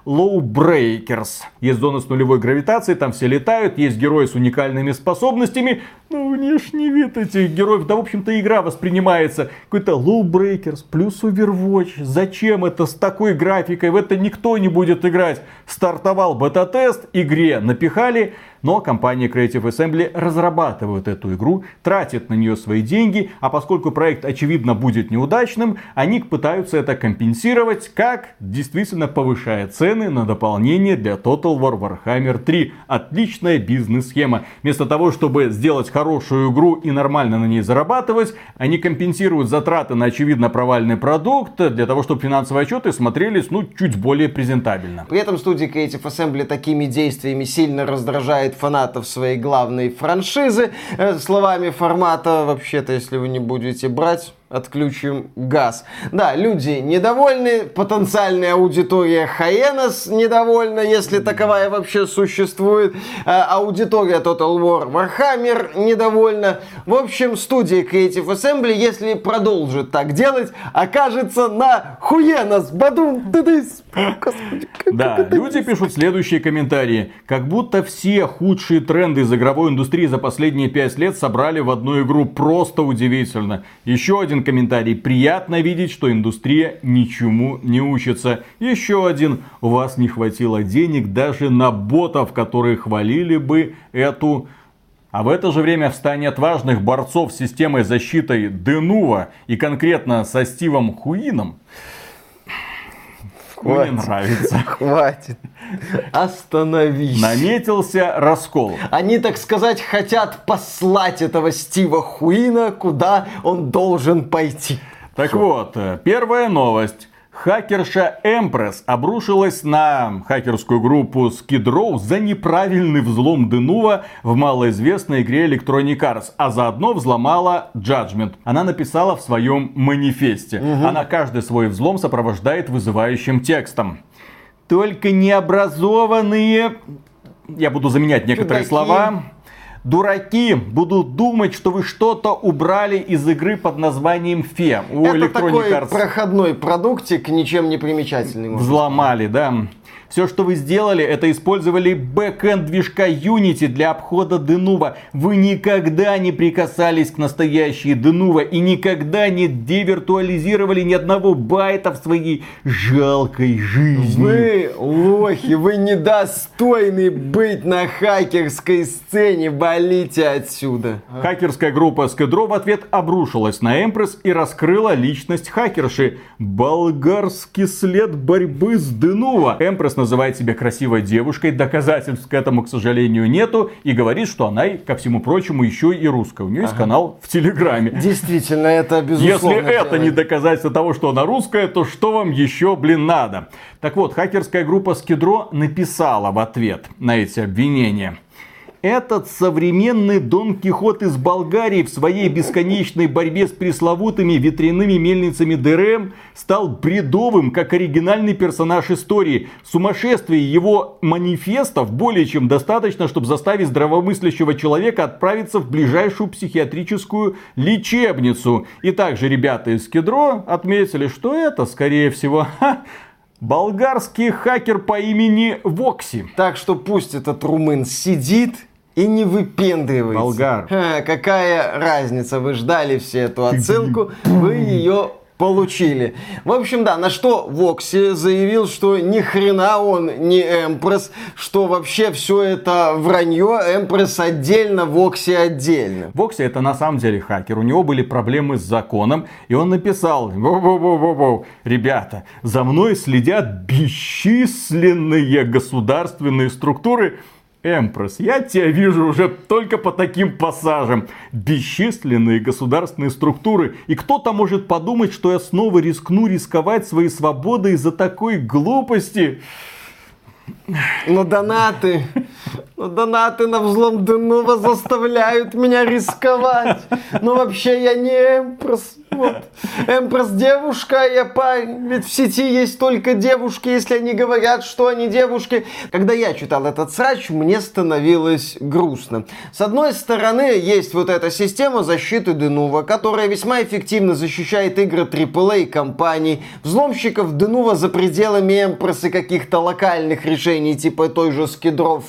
Lowbreakers. Есть зона с нулевой гравитацией, там все летают, есть герои с уникальными способностями. Но внешний вид этих героев, да в общем-то игра воспринимается. Какой-то Lowbreakers плюс Overwatch. Зачем это с такой графикой? В это никто не будет играть. Стартовал бета-тест, игре напихали, но компания Creative Assembly разрабатывает эту игру, тратит на нее свои деньги, а поскольку проект очевидно будет неудачным, они пытаются это компенсировать, как действительно повышая цены на дополнение для Total War Warhammer 3. Отличная бизнес-схема. Вместо того, чтобы сделать хорошую игру и нормально на ней зарабатывать, они компенсируют затраты на очевидно провальный продукт, для того, чтобы финансовые отчеты смотрелись, ну, чуть более презентабельно. При этом студия Creative Assembly такими действиями сильно раздражает фанатов своей главной франшизы. Словами формата, вообще-то, если вы не будете брать, отключим газ. Да, люди недовольны, потенциальная аудитория Хуенос недовольна, если таковая вообще существует. Аудитория Total War Warhammer недовольна. В общем, студия Creative Assembly, если продолжит так делать, окажется на Хуенос. Бадум, тыдыс. Да, люди пишут следующие комментарии. Как будто все худшие тренды из игровой индустрии за последние 5 лет собрали в одну игру. Просто удивительно. Еще один комментарий. Приятно видеть, что индустрия ничему не учится. Еще один. У вас не хватило денег даже на ботов, которые хвалили бы эту... А в это же время в стане отважных борцов с системой защиты Denuvo и конкретно со Стивом Хуином... Хватит, мне нравится. Хватит. Остановись. Наметился раскол. Они, так сказать, хотят послать этого Стива Хуина, куда он должен пойти. Так всё. Вот, первая новость. Хакерша Empress обрушилась на хакерскую группу Skidrow за неправильный взлом Denuvo в малоизвестной игре Electronic Arts, а заодно взломала Judgment. Она написала в своем манифесте. Она каждый свой взлом сопровождает вызывающим текстом. Только необразованные, я буду заменять некоторые слова... Дураки будут думать, что вы что-то убрали из игры под названием Фе. Это такой проходной продуктик, ничем не примечательный. Взломали, да. Все, что вы сделали, это использовали бэкэнд движка Unity для обхода Denuvo. Вы никогда не прикасались к настоящей Denuvo и никогда не девиртуализировали ни одного байта в своей жалкой жизни. Вы лохи, вы недостойны быть на хакерской сцене, валите отсюда. Хакерская группа Skidrow в ответ обрушилась на Empress и раскрыла личность хакерши. Болгарский след борьбы с Denuvo. Empress называет себя красивой девушкой, доказательств к этому, к сожалению, нету, и говорит, что она, ко всему прочему, еще и русская. У нее есть канал в Телеграме. Действительно, это безусловно. Если это не доказательство того, что она русская, то что вам еще, блин, надо? Так вот, хакерская группа Skidrow написала в ответ на эти обвинения. Этот современный Дон Кихот из Болгарии в своей бесконечной борьбе с пресловутыми ветряными мельницами ДРМ стал бредовым, как оригинальный персонаж истории. Сумасшествие его манифестов более чем достаточно, чтобы заставить здравомыслящего человека отправиться в ближайшую психиатрическую лечебницу. И также ребята из Skidrow отметили, что это, скорее всего... болгарский хакер по имени Вокси. Так что пусть этот румын сидит и не выпендривается. Болгар. Какая разница, вы ждали все эту отсылку, вы ее получили. В общем, да, на что Вокси заявил, что ни хрена он не Empress, что вообще все это вранье, Empress отдельно, Вокси отдельно. Вокси это на самом деле хакер, у него были проблемы с законом, и он написал: ребята, за мной следят бесчисленные государственные структуры. Empress, я тебя вижу уже только по таким пассажам. Бесчисленные государственные структуры. И кто-то может подумать, что я снова рискну рисковать своей свободой из-за такой глупости. Но донаты на взлом Denuvo заставляют меня рисковать. Но вообще я не Empress. Вот. Empress девушка, я парень. Ведь в сети есть только девушки, если они говорят, что они девушки. Когда я читал этот срач, мне становилось грустно. С одной стороны, есть вот эта система защиты Denuvo, которая весьма эффективно защищает игры AAA компаний, взломщиков Denuvo за пределами Empress и каких-то локальных решений типа той же Skidrow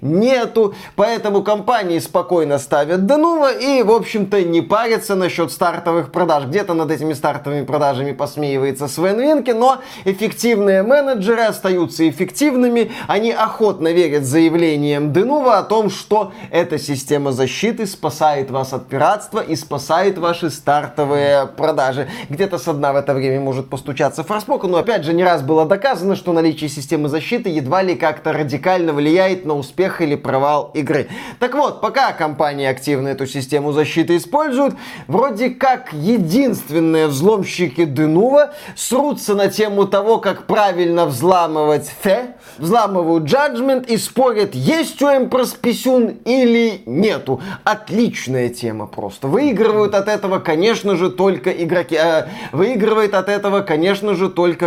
нету, поэтому компании спокойно ставят Denuvo и, в общем-то, не парятся насчет стартовых продаж. Где-то над этими стартовыми продажами посмеивается Свен Винки, но эффективные менеджеры остаются эффективными, они охотно верят заявлениям Denuvo о том, что эта система защиты спасает вас от пиратства и спасает ваши стартовые продажи. Где-то со дна в это время может постучаться Forspoken, но опять же не раз было доказано, что наличие системы защиты едва ли как-то радикально влияет на успех или провал игры. Так вот, пока компании активно эту систему защиты используют, вроде как единственные взломщики Denuvo срутся на тему того, как правильно взламывать The, взламывают Judgment и спорят, есть у Empress писюн или нету. Отличная тема просто. Выигрывает от этого, конечно же, только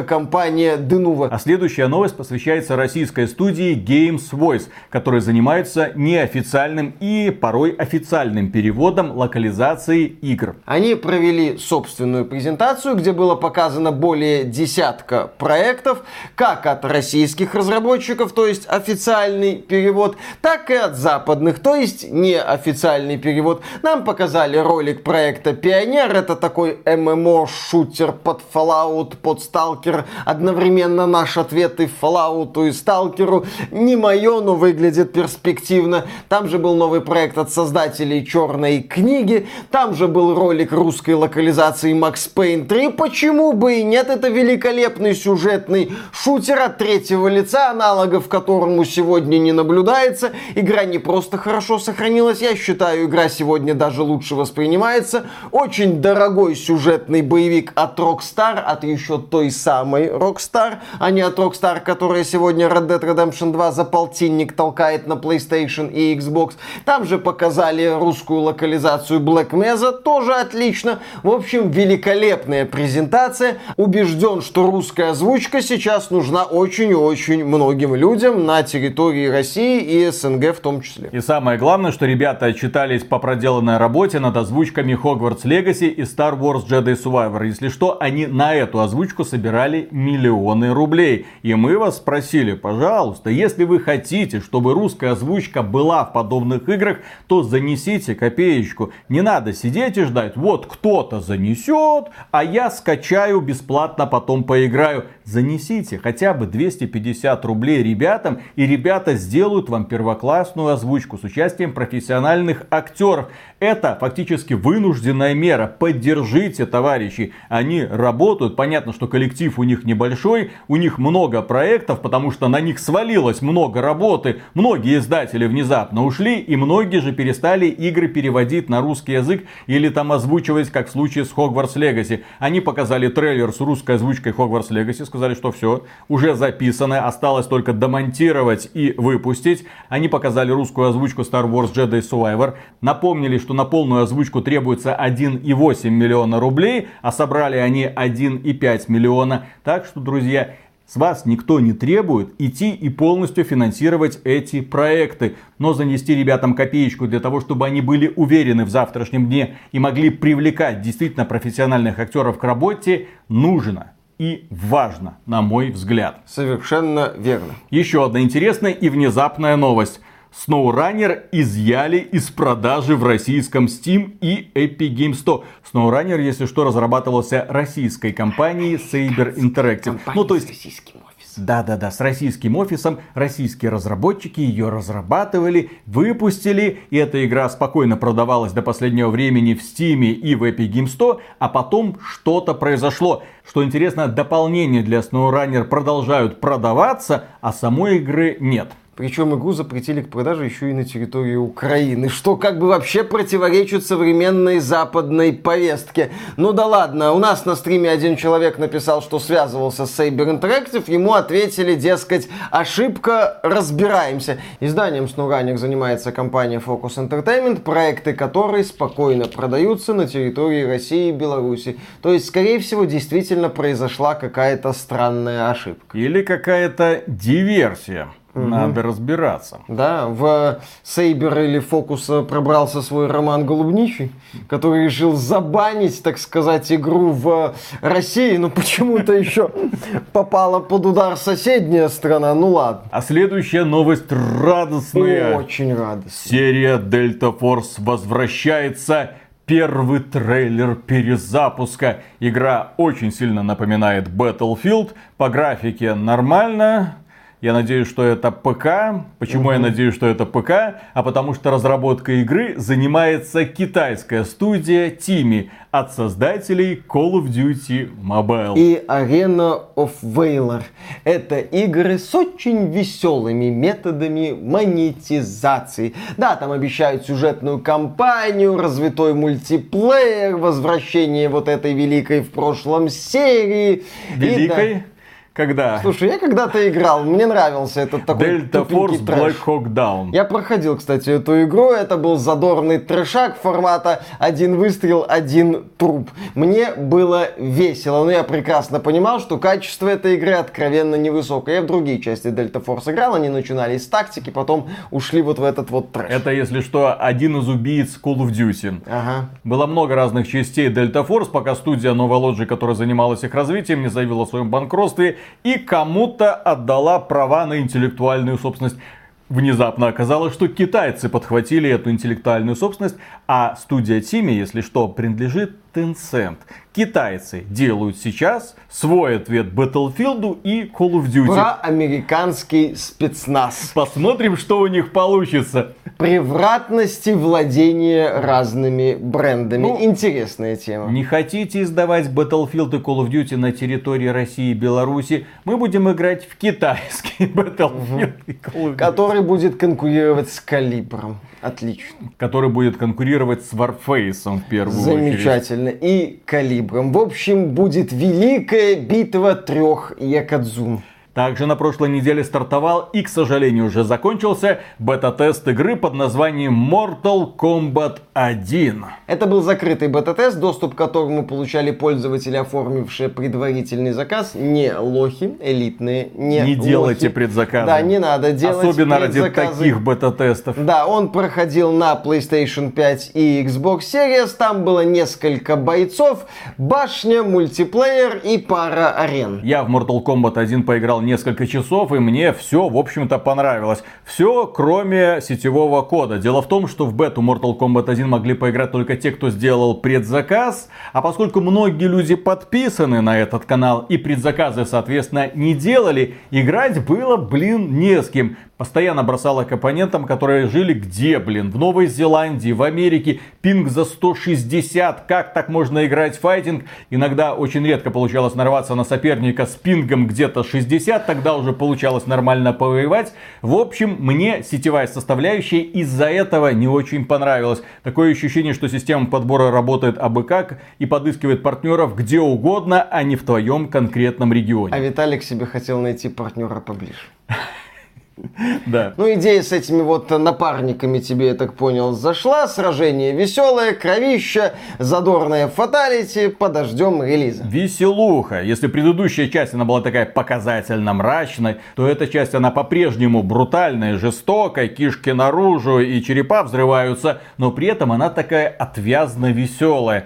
компания Denuvo. А следующая новость посвящается российской студии Games Voice, которые занимаются неофициальным и порой официальным переводом локализации игр. Они провели собственную презентацию, где было показано более десятка проектов, как от российских разработчиков, то есть официальный перевод, так и от западных, то есть неофициальный перевод. Нам показали ролик проекта Пионер, это такой ММО-шутер под Fallout, под Stalker, одновременно наш ответ и Fallout, и Stalker. Не мое, но выглядит перспективно. Там же был новый проект от создателей «Черной книги». Там же был ролик русской локализации «Макс Пейн 3». Почему бы и нет? Это великолепный сюжетный шутер от третьего лица, аналогов которому сегодня не наблюдается. Игра не просто хорошо сохранилась. Я считаю, игра сегодня даже лучше воспринимается. Очень дорогой сюжетный боевик от Rockstar, от еще той самой Rockstar, а не от Rockstar, которая сегодня Red Dead Redemption 2 за полтинник толкает на PlayStation и Xbox. Там же показали русскую локализацию Black Mesa, тоже отлично. В общем, великолепная презентация. Убежден, что русская озвучка сейчас нужна очень-очень многим людям на территории России и СНГ в том числе. И самое главное, что ребята отчитались по проделанной работе над озвучками Hogwarts Legacy и Star Wars Jedi Survivor. Если что, они на эту озвучку собирали миллионы рублей. И мы вас спросили, пожалуйста, если вы хотите, чтобы русская озвучка была в подобных играх, то занесите копеечку. Не надо сидеть и ждать, вот кто-то занесет, а я скачаю бесплатно, потом поиграю. Занесите хотя бы 250 рублей ребятам, и ребята сделают вам первоклассную озвучку с участием профессиональных актеров. Это фактически вынужденная мера. Поддержите, товарищи. Они работают. Понятно, что коллектив у них небольшой, у них много проектов, потому что на них свалилось много работы. Многие издатели внезапно ушли, и многие же перестали игры переводить на русский язык или там озвучивать, как в случае с Hogwarts Legacy. Они показали трейлер с русской озвучкой Hogwarts Legacy, сказали, что все, уже записано, осталось только домонтировать и выпустить. Они показали русскую озвучку Star Wars Jedi Survivor, напомнили, что на полную озвучку требуется 1,8 миллиона рублей, а собрали они 1,5 миллиона. Так что, друзья, с вас никто не требует идти и полностью финансировать эти проекты. Но занести ребятам копеечку для того, чтобы они были уверены в завтрашнем дне и могли привлекать действительно профессиональных актеров к работе, нужно. И важно, на мой взгляд. Совершенно верно. Еще одна интересная и внезапная новость. SnowRunner изъяли из продажи в российском Steam и Epic Games Store. SnowRunner, если что, разрабатывался российской компанией Saber Interactive. Компания, ну, то есть... Да, с российским офисом, российские разработчики ее разрабатывали, выпустили, и эта игра спокойно продавалась до последнего времени в Steam и в Epic Games Store, а потом что-то произошло. Что интересно, дополнения для SnowRunner продолжают продаваться, а самой игры нет. Причем игру запретили к продаже еще и на территории Украины, что как бы вообще противоречит современной западной повестке. Ну да ладно, у нас на стриме один человек написал, что связывался с Saber Interactive, ему ответили, дескать, ошибка, разбираемся. Изданием SnowRunner занимается компания Focus Entertainment, проекты которой спокойно продаются на территории России и Беларуси. То есть, скорее всего, действительно произошла какая-то странная ошибка. Или какая-то диверсия. Надо разбираться. Да, в Сейбер или Фокус пробрался свой Роман Голубничий, который решил забанить, так сказать, игру в России, но почему-то еще попала под удар соседняя страна, ну ладно. А следующая новость радостная. Очень радостная. Серия Дельта Форс возвращается. Первый трейлер перезапуска. Игра очень сильно напоминает Battlefield. По графике нормально. Я надеюсь, что это ПК. Почему я надеюсь, что это ПК? А потому что разработкой игры занимается китайская студия Тими от создателей Call of Duty Mobile. И Arena of Valor. Это игры с очень веселыми методами монетизации. Да, там обещают сюжетную кампанию, развитой мультиплеер, возвращение вот этой великой в прошлом серии. Великой? И, когда? Слушай, я когда-то играл, мне нравился этот такой Delta Force Black Hawk Down. Я проходил, кстати, эту игру, это был задорный трешак формата «один выстрел, один труп». Мне было весело, но я прекрасно понимал, что качество этой игры откровенно невысокое. Я в другие части Delta Force играл, они начинались с тактики, потом ушли вот в этот вот трэш. Это, если что, один из убийц Call of Duty. Ага. Было много разных частей Delta Force, пока студия Nova Logic, которая занималась их развитием, не заявила о своем банкротстве и кому-то отдала права на интеллектуальную собственность. Внезапно оказалось, что китайцы подхватили эту интеллектуальную собственность, а студия Тими, если что, принадлежит Tencent. Китайцы делают сейчас свой ответ Battlefield'у и Call of Duty. Про американский спецназ. Посмотрим, что у них получится. Превратности владения разными брендами. Ну, интересная тема. Не хотите издавать Battlefield и Call of Duty на территории России и Беларуси? Мы будем играть в китайский Battlefield и Call of Duty. Который будет конкурировать с Калибром. Отлично. Который будет конкурировать с Warface'ом в первую очередь. Замечательно. И Калибром. В общем, будет великая битва трех якудзу. Также на прошлой неделе стартовал и, к сожалению, уже закончился бета-тест игры под названием Mortal Kombat 1. Это был закрытый бета-тест, доступ к которому получали пользователи, оформившие предварительный заказ. Не лохи, элитные, не лохи. Не делайте предзаказы. Да, не надо делать особенно предзаказы. Особенно ради таких бета-тестов. Да, он проходил на PlayStation 5 и Xbox Series. Там было несколько бойцов, башня, мультиплеер и пара арен. Я в Mortal Kombat 1 поиграл несколько часов, и мне все, в общем-то, понравилось. Все, кроме сетевого кода. Дело в том, что в бету Mortal Kombat 1 могли поиграть только те, кто сделал предзаказ, а поскольку многие люди подписаны на этот канал и предзаказы, соответственно, не делали, играть было, не с кем. Постоянно бросало к оппонентам, которые жили где, в Новой Зеландии, в Америке, пинг за 160, как так можно играть в файтинг? Иногда очень редко получалось нарваться на соперника с пингом где-то 60, тогда уже получалось нормально повоевать. В общем, мне сетевая составляющая из-за этого не очень понравилась. Такое ощущение, что система подбора работает абы как и подыскивает партнеров где угодно, а не в твоем конкретном регионе. А Виталик себе хотел найти партнера поближе. Да. Ну, идея с этими вот напарниками тебе, я так понял, зашла. Сражение веселое, кровища, задорное фаталити. Подождем релиза. Веселуха. Если предыдущая часть, она была такая показательно мрачной, то эта часть, она по-прежнему брутальная, жестокая, кишки наружу и черепа взрываются, но при этом она такая отвязно веселая.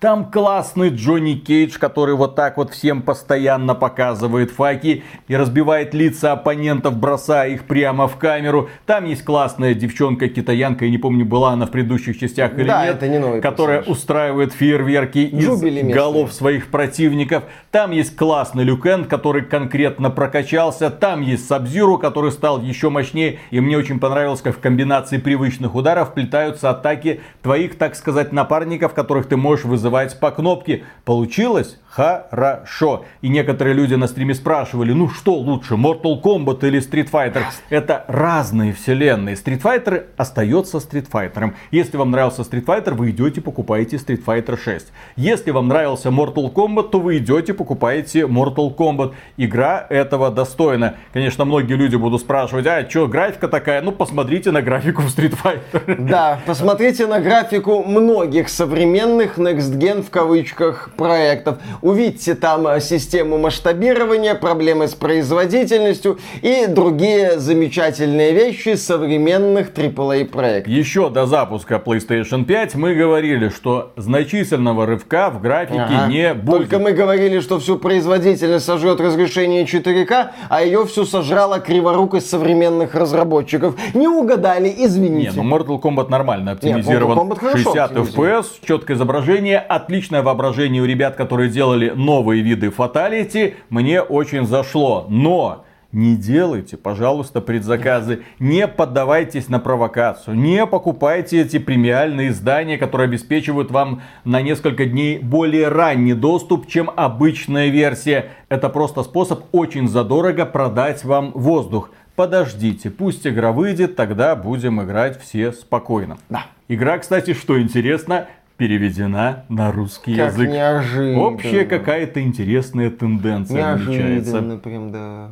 Там классный Джонни Кейдж, который вот так вот всем постоянно показывает факи и разбивает лица оппонентов, бросая их прямо в камеру. Там есть классная девчонка-китаянка, я не помню, была она в предыдущих частях или да, нет, это не новый которая персонаж. Устраивает фейерверки из голов своих противников. Там есть классный Люк Энд, который конкретно прокачался. Там есть Саб-Зиро, который стал еще мощнее. И мне очень понравилось, как в комбинации привычных ударов вплетаются атаки твоих, так сказать, напарников, которых ты можешь вызывать по кнопке. Получилось хорошо. И некоторые люди на стриме спрашивали, ну что лучше, Mortal Kombat или Street Fighter? Это разные вселенные. Street Fighter остается Street Fighter. Если вам нравился Street Fighter, вы идете покупаете Street Fighter 6. Если вам нравился Mortal Kombat, то вы идете покупаете Mortal Kombat. Игра этого достойна. Конечно, многие люди будут спрашивать, а что графика такая? Ну, посмотрите на графику в Street Fighter. Да, посмотрите на графику многих современных Next Gen в кавычках проектов. Увидьте там систему масштабирования, проблемы с производительностью и другие замечательные вещи современных AAA проектов. Еще до запуска PlayStation 5 мы говорили, что значительного рывка в графике не будет. Только мы говорили, что всю производительность сожрет разрешение 4К, а ее всю сожрала криворукость современных разработчиков. Не угадали, извините. Не, ну Mortal Kombat нормально оптимизирован. Нет, Mortal Kombat 60 FPS, четкое изображение, отличное воображение у ребят, которые делали новые виды фаталити. Мне очень зашло. Но не делайте, пожалуйста, предзаказы, не поддавайтесь на провокацию, не покупайте эти премиальные издания, которые обеспечивают вам на несколько дней более ранний доступ, чем обычная версия. Это просто способ очень задорого продать вам воздух. Подождите, пусть игра выйдет, тогда будем играть все спокойно. Да. Игра, кстати, что интересно, переведена на русский язык. Неожиданно. Общая какая-то интересная тенденция намечается. Прям, да.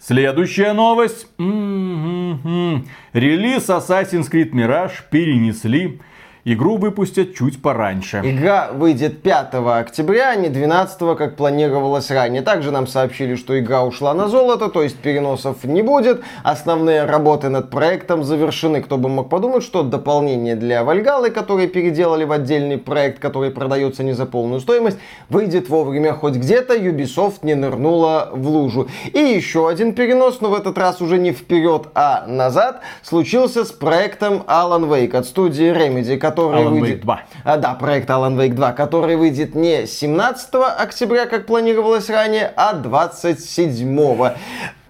Следующая новость. Релиз Assassin's Creed Mirage перенесли. Игру выпустят чуть пораньше. Игра выйдет 5 октября, а не 12, как планировалось ранее. Также нам сообщили, что игра ушла на золото, то есть переносов не будет. Основные работы над проектом завершены. Кто бы мог подумать, что дополнение для Вальгаллы, которое переделали в отдельный проект, который продается не за полную стоимость, выйдет вовремя. Хоть где-то Ubisoft не нырнула в лужу. И еще один перенос, но в этот раз уже не вперед, а назад, случился с проектом Alan Wake от студии Remedy, который выйдет... проект Alan Wake 2, который выйдет не 17 октября, как планировалось ранее, а 27-го.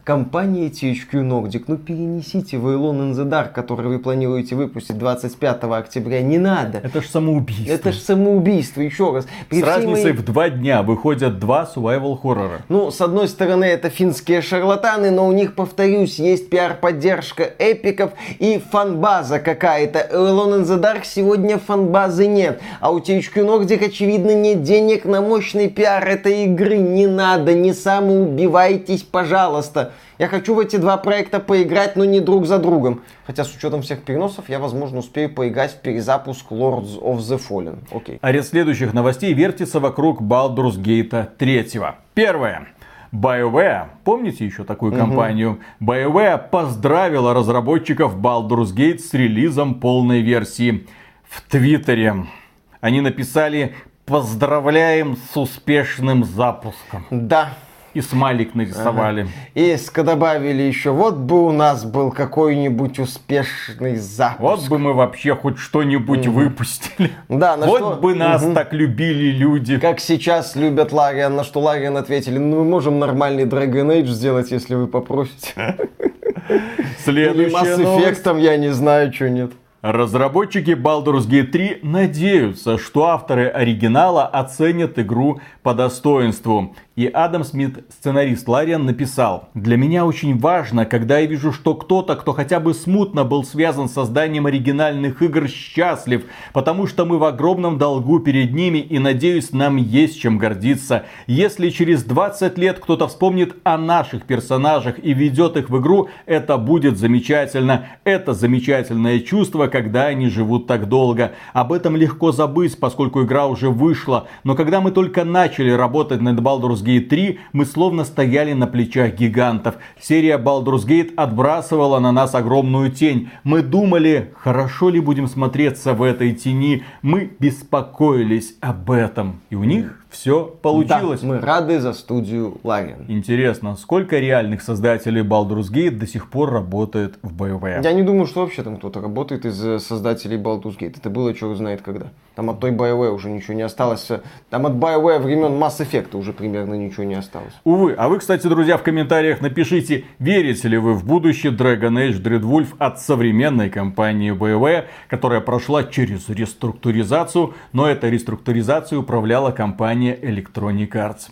Компании THQ Nordic, ну перенесите вы Alone in the Dark, который вы планируете выпустить 25 октября, не надо. Это ж самоубийство. Еще раз. С разницей в 2 дня выходят 2 survival хоррора. Ну, с одной стороны, это финские шарлатаны, но у них, повторюсь, есть пиар-поддержка эпиков и фанбаза какая-то. Alone in the Dark сегодня фанбазы нет, а у THQ Nordic, очевидно, нет денег на мощный пиар этой игры. Не надо, не самоубивайтесь, пожалуйста. Я хочу в эти 2 проекта поиграть, но не друг за другом. Хотя с учетом всех переносов я, возможно, успею поиграть в перезапуск Lords of the Fallen. Окей. А ряд следующих новостей вертится вокруг Baldur's Gate 3. Первое. BioWare, помните еще такую компанию? BioWare поздравила разработчиков Baldur's Gate с релизом полной версии. В Твиттере они написали: «Поздравляем с успешным запуском». Да. И смайлик нарисовали. Ага. И добавили еще: вот бы у нас был какой-нибудь успешный запуск. Вот бы мы вообще хоть что-нибудь выпустили. Да, на вот что... бы нас так любили люди. Как сейчас любят Лариан, на что Лариан ответили: ну мы можем нормальный Dragon Age сделать, если вы попросите. Следующая новость. Или Mass Effect'ом, я не знаю, чего нет. Разработчики Baldur's Gate 3 надеются, что авторы оригинала оценят игру по достоинству. И Адам Смит, сценарист Larian, написал: «Для меня очень важно, когда я вижу, что кто-то, кто хотя бы смутно был связан с созданием оригинальных игр, счастлив, потому что мы в огромном долгу перед ними и, надеюсь, нам есть чем гордиться. Если через 20 лет кто-то вспомнит о наших персонажах и ведет их в игру, это будет замечательно. Это замечательное чувство, когда они живут так долго. Об этом легко забыть, поскольку игра уже вышла. Но когда мы только начали работать над Baldur's Gate 3, мы словно стояли на плечах гигантов. Серия Baldur's Gate отбрасывала на нас огромную тень. Мы думали, хорошо ли будем смотреться в этой тени. Мы беспокоились об этом». И у них все получилось. Да, мы рады за студию Larian. Интересно, сколько реальных создателей Baldur's Gate до сих пор работает в BioWare? Я не думаю, что вообще там кто-то работает из создателей Baldur's Gate. Это было черт знает когда. Там от той BioWare уже ничего не осталось. Там от BioWare времен Mass Effect уже примерно ничего не осталось. Увы. А вы, кстати, друзья, в комментариях напишите, верите ли вы в будущее Dragon Age Dreadwolf от современной компании BioWare, которая прошла через реструктуризацию, но эта реструктуризация управляла компанией Electronic Arts.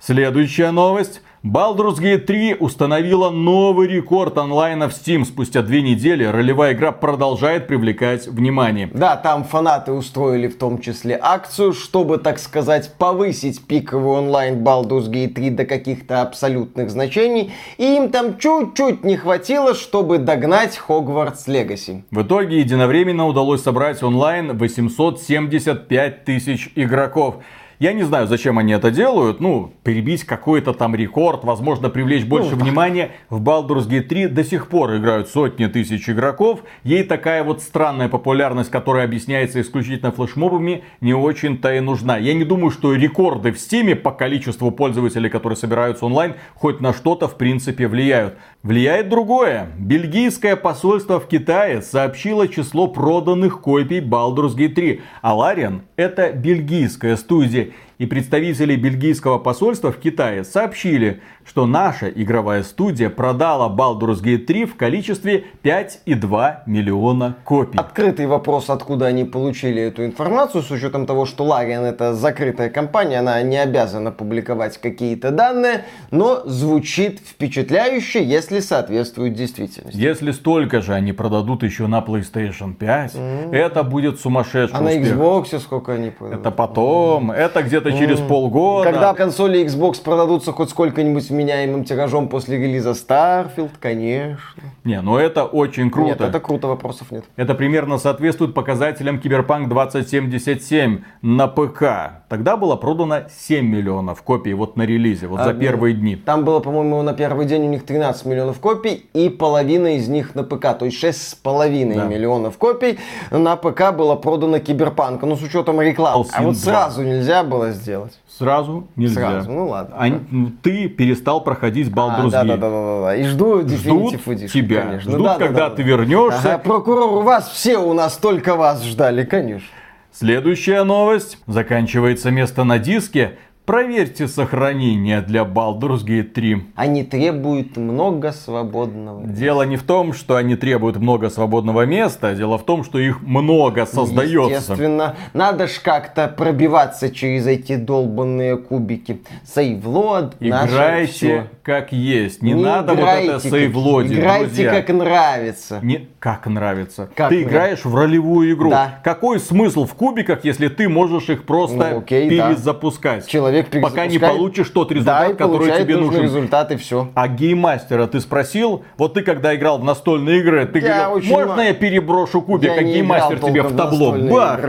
Следующая новость. Baldur's Gate 3 установила новый рекорд онлайна в Steam. Спустя 2 недели ролевая игра продолжает привлекать внимание. Да, там фанаты устроили в том числе акцию, чтобы, так сказать, повысить пиковый онлайн Baldur's Gate 3 до каких-то абсолютных значений. И им там чуть-чуть не хватило, чтобы догнать Hogwarts Legacy. В итоге единовременно удалось собрать онлайн 875 тысяч игроков. Я не знаю, зачем они это делают, ну, перебить какой-то там рекорд, возможно, привлечь больше внимания. В Baldur's Gate 3 до сих пор играют сотни тысяч игроков. Ей такая вот странная популярность, которая объясняется исключительно флешмобами, не очень-то и нужна. Я не думаю, что рекорды в Steam по количеству пользователей, которые собираются онлайн, хоть на что-то, в принципе, влияют. Влияет другое. Бельгийское посольство в Китае сообщило число проданных копий Baldur's Gate 3. А Larian — это бельгийская студия. И представители бельгийского посольства в Китае сообщили, что наша игровая студия продала Baldur's Gate 3 в количестве 5,2 миллиона копий. Открытый вопрос, откуда они получили эту информацию, с учетом того, что Larian — это закрытая компания, она не обязана публиковать какие-то данные, но звучит впечатляюще, если соответствует действительности. Если столько же они продадут еще на PlayStation 5, это будет сумасшедший успех. На Xbox сколько они продадут? Это потом, это где-то через полгода. Когда консоли Xbox продадутся хоть сколько-нибудь вменяемым тиражом после релиза Starfield, конечно. Не, ну это очень круто. Нет, это круто, вопросов нет. Это примерно соответствует показателям Cyberpunk 2077 на ПК. Тогда было продано 7 миллионов копий вот на релизе, вот за первые дни. Там было, по-моему, на первый день у них 13 миллионов копий, и половина из них на ПК, то есть 6,5 миллионов копий на ПК было продано Cyberpunk, но с учетом рекламы. А вот сразу нельзя было сделать. Сразу нельзя. Сразу, ну ладно. Ты перестал проходить Baldur's Gate. Да. И жду Definitive Edition. Тебя. Конечно. Ждут, когда ты вернешься. Ага, прокурор, вас все, у нас только вас ждали, конечно. Следующая новость. Заканчивается место на диске. Проверьте сохранение для Baldur's Gate 3. Они требуют много свободного места. Дело не в том, что они требуют много свободного места, дело в том, что их много создается. Естественно, надо ж как-то пробиваться через эти долбанные кубики. Сейвлод, играйте как есть. Не надо вот это сейвлодить, друзья. Играйте как нравится. Не, как нравится. Ты играешь в ролевую игру. Да. Какой смысл в кубиках, если ты можешь их просто перезапускать? Человек пока не получишь тот результат, который тебе нужен. Результат, и все. А гейммастера ты спросил, вот ты когда играл в настольные игры, ты говорил, можно я переброшу кубик, а гейммастер тебе в табло. Бах,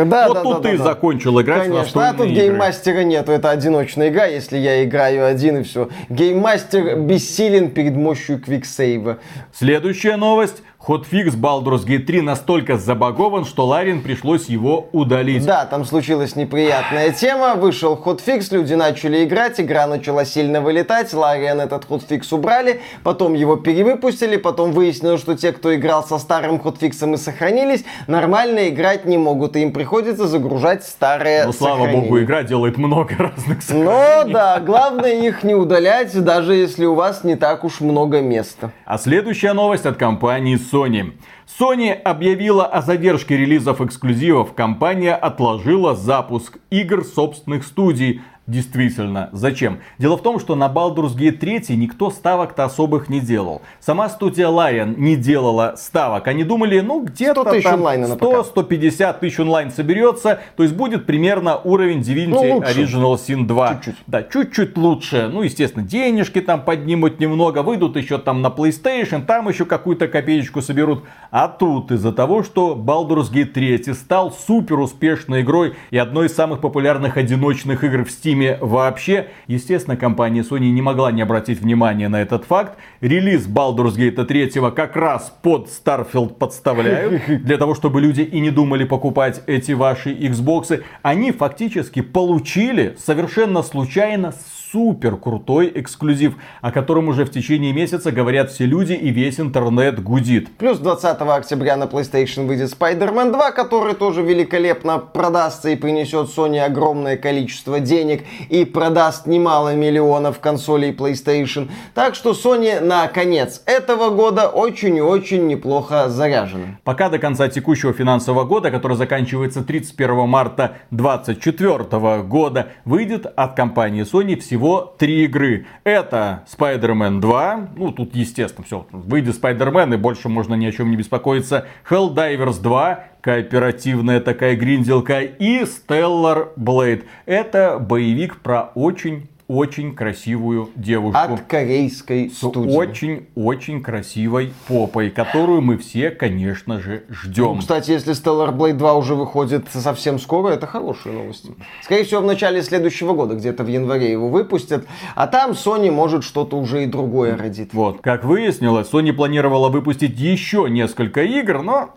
закончил играть в настольные игры. Конечно, а тут гейммастера нету, это одиночная игра, если я играю один и все. Гейммастер бессилен перед мощью квиксейва. Следующая новость. Хотфикс Baldur's Gate 3 настолько забагован, что Larian пришлось его удалить. Да, там случилась неприятная тема, вышел хотфикс, люди начали играть, игра начала сильно вылетать, Larian этот хотфикс убрали, потом его перевыпустили, потом выяснилось, что те, кто играл со старым хотфиксом и сохранились, нормально играть не могут, и им приходится загружать старые сохранения. Ну, слава богу, игра делает много разных сохранений. Ну да, главное их не удалять, даже если у вас не так уж много места. А следующая новость от компании Sony. Sony объявила о задержке релизов эксклюзивов. Компания отложила запуск игр собственных студий. Действительно, зачем? Дело в том, что на Baldur's Gate 3 никто ставок-то особых не делал. Сама студия Larian не делала ставок. Они думали, ну где-то там 100-150 тысяч онлайн соберется. То есть будет примерно уровень Divinity Original Sin 2. Чуть-чуть. Да, чуть-чуть лучше. Ну, естественно, денежки там поднимут немного. Выйдут еще там на PlayStation. Там еще какую-то копеечку соберут. А тут из-за того, что Baldur's Gate 3 стал супер успешной игрой и одной из самых популярных одиночных игр в Steam вообще. Естественно, компания Sony не могла не обратить внимания на этот факт. Релиз Baldur's Gate 3 как раз под Starfield подставляют, для того, чтобы люди и не думали покупать эти ваши Xbox'ы. Они фактически получили совершенно случайно супер крутой эксклюзив, о котором уже в течение месяца говорят все люди и весь интернет гудит. Плюс 20 октября на PlayStation выйдет Spider-Man 2, который тоже великолепно продастся и принесет Sony огромное количество денег и продаст немало миллионов консолей PlayStation. Так что Sony на конец этого года очень и очень неплохо заряжена. Пока до конца текущего финансового года, который заканчивается 31 марта 2024 года, выйдет от компании Sony всего 3 игры. Это Spider-Man 2. Ну, тут, естественно, все. Выйдет Spider-Man, и больше можно ни о чем не беспокоиться. Helldivers 2. Кооперативная такая гринделка. И Stellar Blade. Это боевик про очень-очень красивую девушку. От корейской студии. С очень-очень красивой попой, которую мы все, конечно же, ждем. Ну, кстати, если Stellar Blade 2 уже выходит совсем скоро, это хорошие новости. Скорее всего, в начале следующего года, где-то в январе его выпустят, а там Sony может что-то уже и другое родит. Вот. Как выяснилось, Sony планировала выпустить еще несколько игр, но...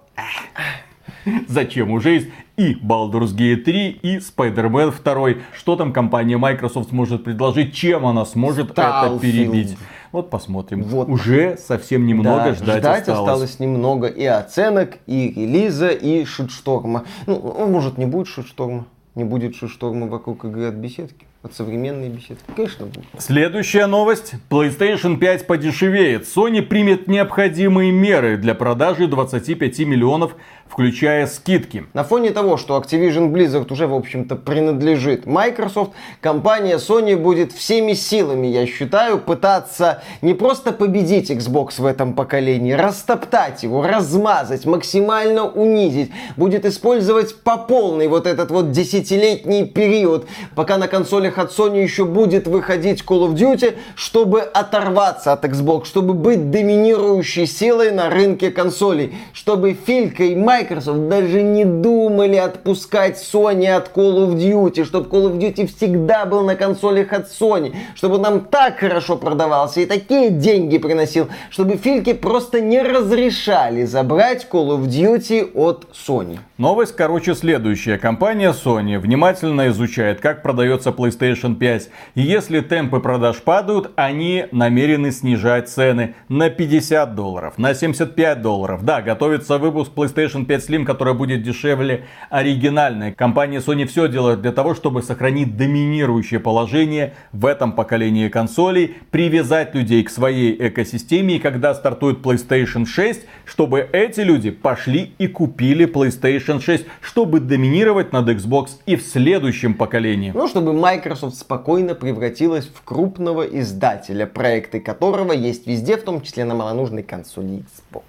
Зачем? Уже есть и Baldur's Gate 3, и Spider-Man 2. Что там компания Microsoft сможет предложить, чем она сможет это перебить? Вот посмотрим. Вот. Уже совсем немного ждать осталось немного и оценок, и релиза, и шитшторма. Ну, может, не будет шитшторма. Не будет шитшторма вокруг игры от беседки. От современной беседки. Конечно, будет. Следующая новость. PlayStation 5 подешевеет. Sony примет необходимые меры для продажи 25 миллионов, включая скидки. На фоне того, что Activision Blizzard уже, в общем-то, принадлежит Microsoft, компания Sony будет всеми силами, я считаю, пытаться не просто победить Xbox в этом поколении, растоптать его, размазать, максимально унизить. Будет использовать по полной вот этот вот десятилетний период, пока на консолях от Sony еще будет выходить Call of Duty, чтобы оторваться от Xbox, чтобы быть доминирующей силой на рынке консолей, чтобы Филька и Microsoft даже не думали отпускать Sony от Call of Duty, чтобы Call of Duty всегда был на консолях от Sony, чтобы нам так хорошо продавался и такие деньги приносил, чтобы Фильке просто не разрешали забрать Call of Duty от Sony. Новость, короче, следующая. Компания Sony внимательно изучает, как продается PlayStation 5. И если темпы продаж падают, они намерены снижать цены на $50, на $75. Да, готовится выпуск PlayStation 5 Slim, которая будет дешевле оригинальной. Компания Sony все делает для того, чтобы сохранить доминирующее положение в этом поколении консолей, привязать людей к своей экосистеме. И когда стартует PlayStation 6, чтобы эти люди пошли и купили PlayStation 6, чтобы доминировать над Xbox и в следующем поколении. Ну, чтобы Microsoft спокойно превратилась в крупного издателя, проекты которого есть везде, в том числе на малонужной консоли Xbox.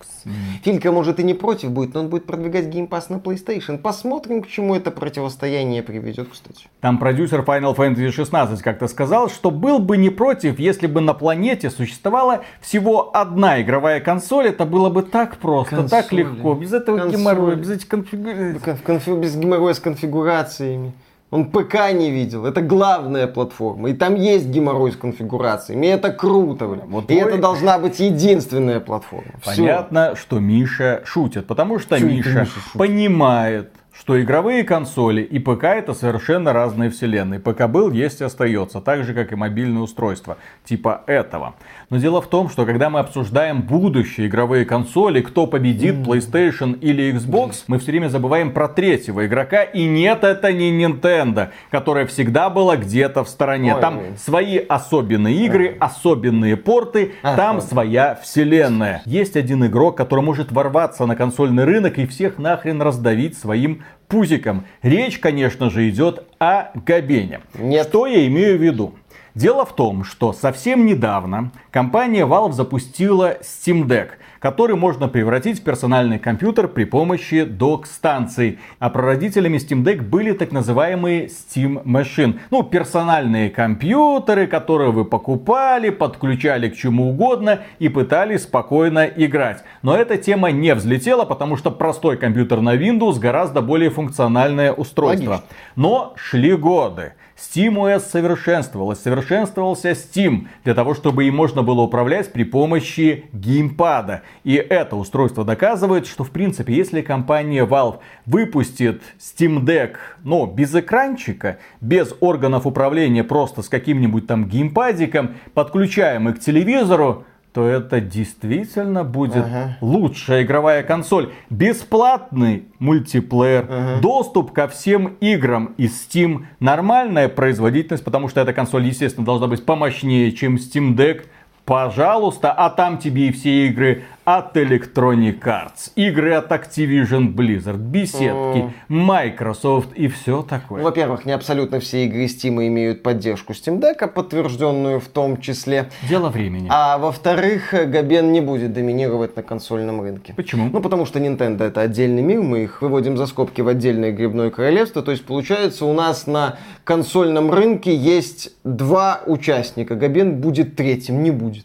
Филька, может, и не против будет, но он будет продвигать Game Pass на PlayStation. Посмотрим, к чему это противостояние приведет, кстати. Там продюсер Final Fantasy 16 как-то сказал, что был бы не против, если бы на планете существовала всего одна игровая консоль. Это было бы так просто, консоли. Так легко. Без этого геморроя, без этих без геморроя с конфигурациями. Он ПК не видел. Это главная платформа. И там есть геморрой с конфигурациями. И это круто, блин. Вот и это должна быть единственная платформа. Понятно, что Миша шутит. Потому что Миша понимает, что игровые консоли и ПК это совершенно разные вселенные. ПК был, есть и остается. Так же, как и мобильные устройства. Типа этого. Но дело в том, что когда мы обсуждаем будущие игровые консоли, кто победит, PlayStation или Xbox, мы все время забываем про третьего игрока. И нет, это не Nintendo, которая всегда была где-то в стороне. Там свои особенные игры, особенные порты, там своя вселенная. Есть один игрок, который может ворваться на консольный рынок и всех нахрен раздавить своим пузиком. Речь, конечно же, идет о Габене. Нет. Что я имею в виду? Дело в том, что совсем недавно компания Valve запустила Steam Deck, который можно превратить в персональный компьютер при помощи док-станций. А прародителями Steam Deck были так называемые Steam Machine. Ну, персональные компьютеры, которые вы покупали, подключали к чему угодно и пытались спокойно играть. Но эта тема не взлетела, потому что простой компьютер на Windows гораздо более функциональное устройство. Логично. Но шли годы. SteamOS совершенствовалась, совершенствовался Steam для того, чтобы им можно было управлять при помощи геймпада. И это устройство доказывает, что в принципе, если компания Valve выпустит Steam Deck, но без экранчика, без органов управления, просто с каким-нибудь там геймпадиком, подключаемый к телевизору, то это действительно будет лучшая игровая консоль. Бесплатный мультиплеер, доступ ко всем играм из Steam, нормальная производительность, потому что эта консоль, естественно, должна быть помощнее, чем Steam Deck. Пожалуйста, а там тебе и все игры от Electronic Arts, игры от Activision Blizzard, беседки, Microsoft и все такое. Во-первых, не абсолютно все игры Steam имеют поддержку Steam Deck, подтвержденную в том числе. Дело времени. А во-вторых, Габен не будет доминировать на консольном рынке. Почему? Ну, потому что Nintendo это отдельный мир, мы их выводим за скобки в отдельное грибное королевство, то есть получается у нас на консольном рынке есть два участника, Габен будет третьим, не будет.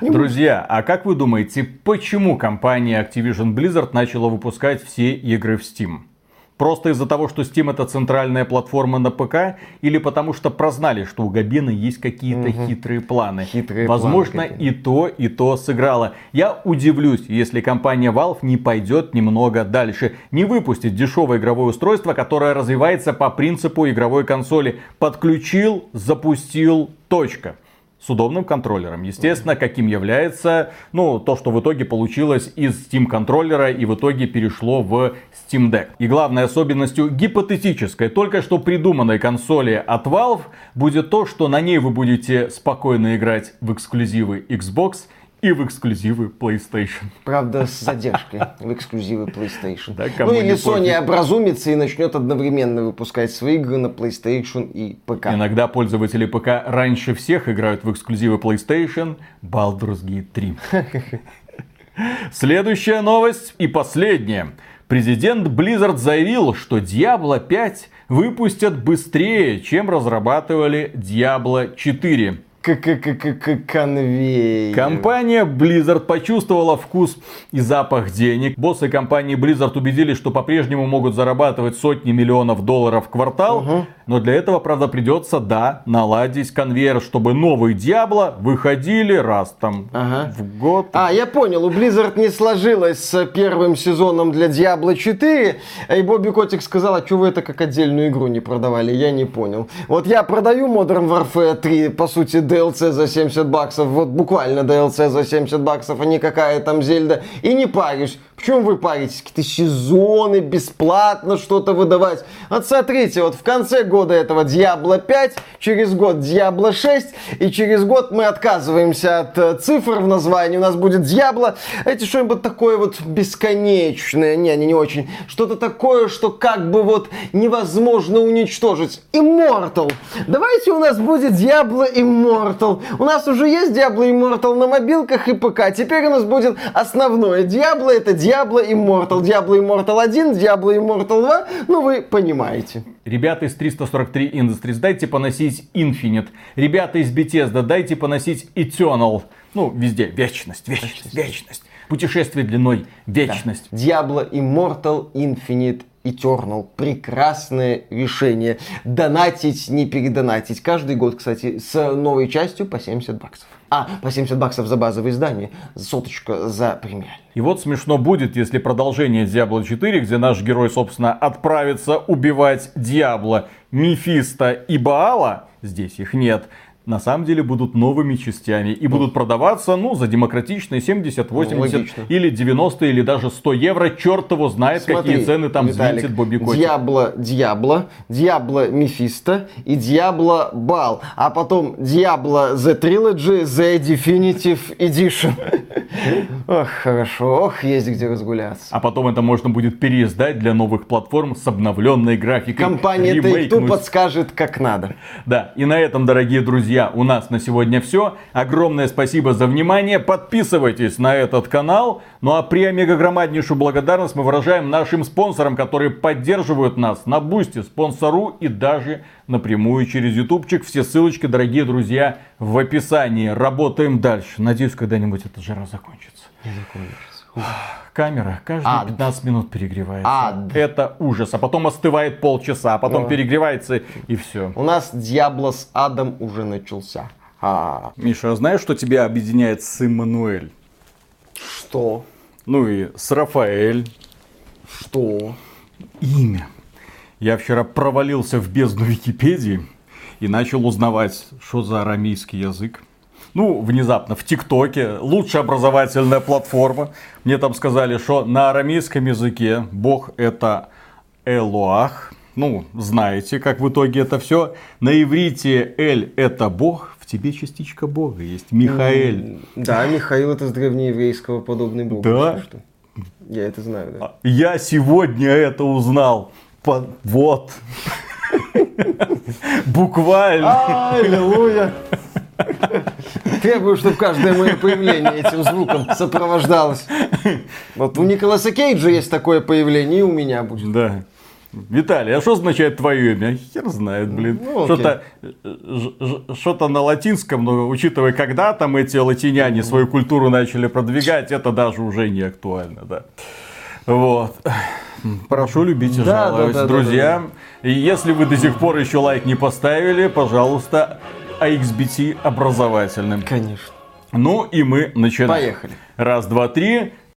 Друзья, а как вы думаете, почему компания Activision Blizzard начала выпускать все игры в Steam? Просто из-за того, что Steam это центральная платформа на ПК? Или потому что прознали, что у Габена есть какие-то хитрые планы? Возможно, и то сыграло. Я удивлюсь, если компания Valve не пойдет немного дальше. Не выпустит дешевое игровое устройство, которое развивается по принципу игровой консоли. Подключил, запустил, точка. С удобным контроллером. Естественно, каким является, ну, то, что в итоге получилось из Steam контроллера и в итоге перешло в Steam Deck. И главной особенностью гипотетической, только что придуманной консоли от Valve, будет то, что на ней вы будете спокойно играть в эксклюзивы Xbox и в эксклюзивы PlayStation. Правда, с задержкой в эксклюзивы PlayStation. Да, ну или Sony образумится и начнет одновременно выпускать свои игры на PlayStation и ПК. Иногда пользователи ПК раньше всех играют в эксклюзивы PlayStation Baldur's Gate 3. Следующая новость и последняя. Президент Blizzard заявил, что Diablo 5 выпустят быстрее, чем разрабатывали Diablo 4. конвейер. Компания Blizzard почувствовала вкус и запах денег. Боссы компании Blizzard убедились, что по-прежнему могут зарабатывать сотни миллионов долларов в квартал. Угу. Но для этого, правда, придется, да, наладить конвейер, чтобы новые Диабло выходили раз там в год. А, я понял, у Blizzard не сложилось с первым сезоном для Diablo 4. И Бобби Котик сказал, а чего вы это как отдельную игру не продавали? Я не понял. Вот я продаю Modern Warfare 3, по сути, DLC за $70. Вот буквально DLC за $70, а не какая там Зельда. И не парюсь. Почему вы паритесь? Какие-то сезоны, бесплатно что-то выдавать. Вот смотрите, вот в конце года этого Diablo 5, через год Diablo 6, и через год мы отказываемся от цифр в названии. У нас будет Diablo. Эти что-нибудь такое вот бесконечное. Не очень. Что-то такое, что как бы вот невозможно уничтожить. Immortal. Давайте у нас будет Diablo Immortal. У нас уже есть Diablo Immortal на мобилках и ПК. Теперь у нас будет основное Diablo. Это Diablo Immortal. Diablo Immortal 1, Diablo Immortal 2. Ну, вы понимаете. Ребята из 343 Industries, дайте поносить Infinite. Ребята из Bethesda, дайте поносить Eternal. Ну, везде. Вечность. Путешествие длиной вечность. Да. Diablo Immortal, Infinite, Eternal. Прекрасное решение. Донатить, не передонатить. Каждый год, кстати, с новой частью по $70. А, по $70 за базовое издание, соточка за премиальное. И вот смешно будет, если продолжение Diablo 4, где наш герой, собственно, отправится убивать Диабло, Мефисто и Баала, здесь их нет, на самом деле будут новыми частями. И будут продаваться, за демократичные 70, 80 или 90 или даже 100 евро. Черт его знает, смотри, какие цены там, Виталик, взвинтит Бобби Котик. Диабло Мефисто и Диабло Бал. А потом Диабло The Trilogy, The Definitive Edition. Ох, хорошо. Ох, есть где разгуляться. А потом это можно будет переиздать для новых платформ с обновленной графикой. Компания Take-Two подскажет, как надо. Да, и на этом, дорогие друзья, у нас на сегодня все. Огромное спасибо за внимание. Подписывайтесь на этот канал. Ну а премегагромаднейшую благодарность мы выражаем нашим спонсорам, которые поддерживают нас на Бусти, Спонсору и даже напрямую через ютубчик. Все ссылочки, дорогие друзья, в описании. Работаем дальше. Надеюсь, когда-нибудь эта жара закончится. Не закончится. Камера каждые 15 минут перегревается. Это ужас. А потом остывает полчаса, а потом перегревается и все. У нас Диабло с адом уже начался. Миша, знаешь, что тебя объединяет с Эммануэль? Что? Ну и с Рафаэль. Что? Имя. Я вчера провалился в бездну Википедии и начал узнавать, что за арамейский язык. Внезапно, в ТикТоке, лучшая образовательная платформа. Мне там сказали, что на арамейском языке бог это Элоах. Знаете, как в итоге это все. На иврите Эль это бог, в тебе частичка бога есть. Михаэль. Да, Михаил это с древнееврейского подобный бог. Да. Что? Я это знаю, да. Я сегодня это узнал. Вот. Буквально. Аллилуйя. Требую, чтобы каждое мое появление этим звуком сопровождалось. Вот у Николаса Кейджа есть такое появление, и у меня будет. Да. Виталий, а что означает твое имя? Хер знает, блин. Что-то на латинском, но учитывая, когда там эти латиняне свою культуру начали продвигать, это даже уже не актуально, да. Вот. Прошу любить и жаловать, друзья. И если вы до сих пор еще лайк не поставили, пожалуйста, XBT образовательным. Конечно. И мы начинаем. Поехали. Раз, два, три.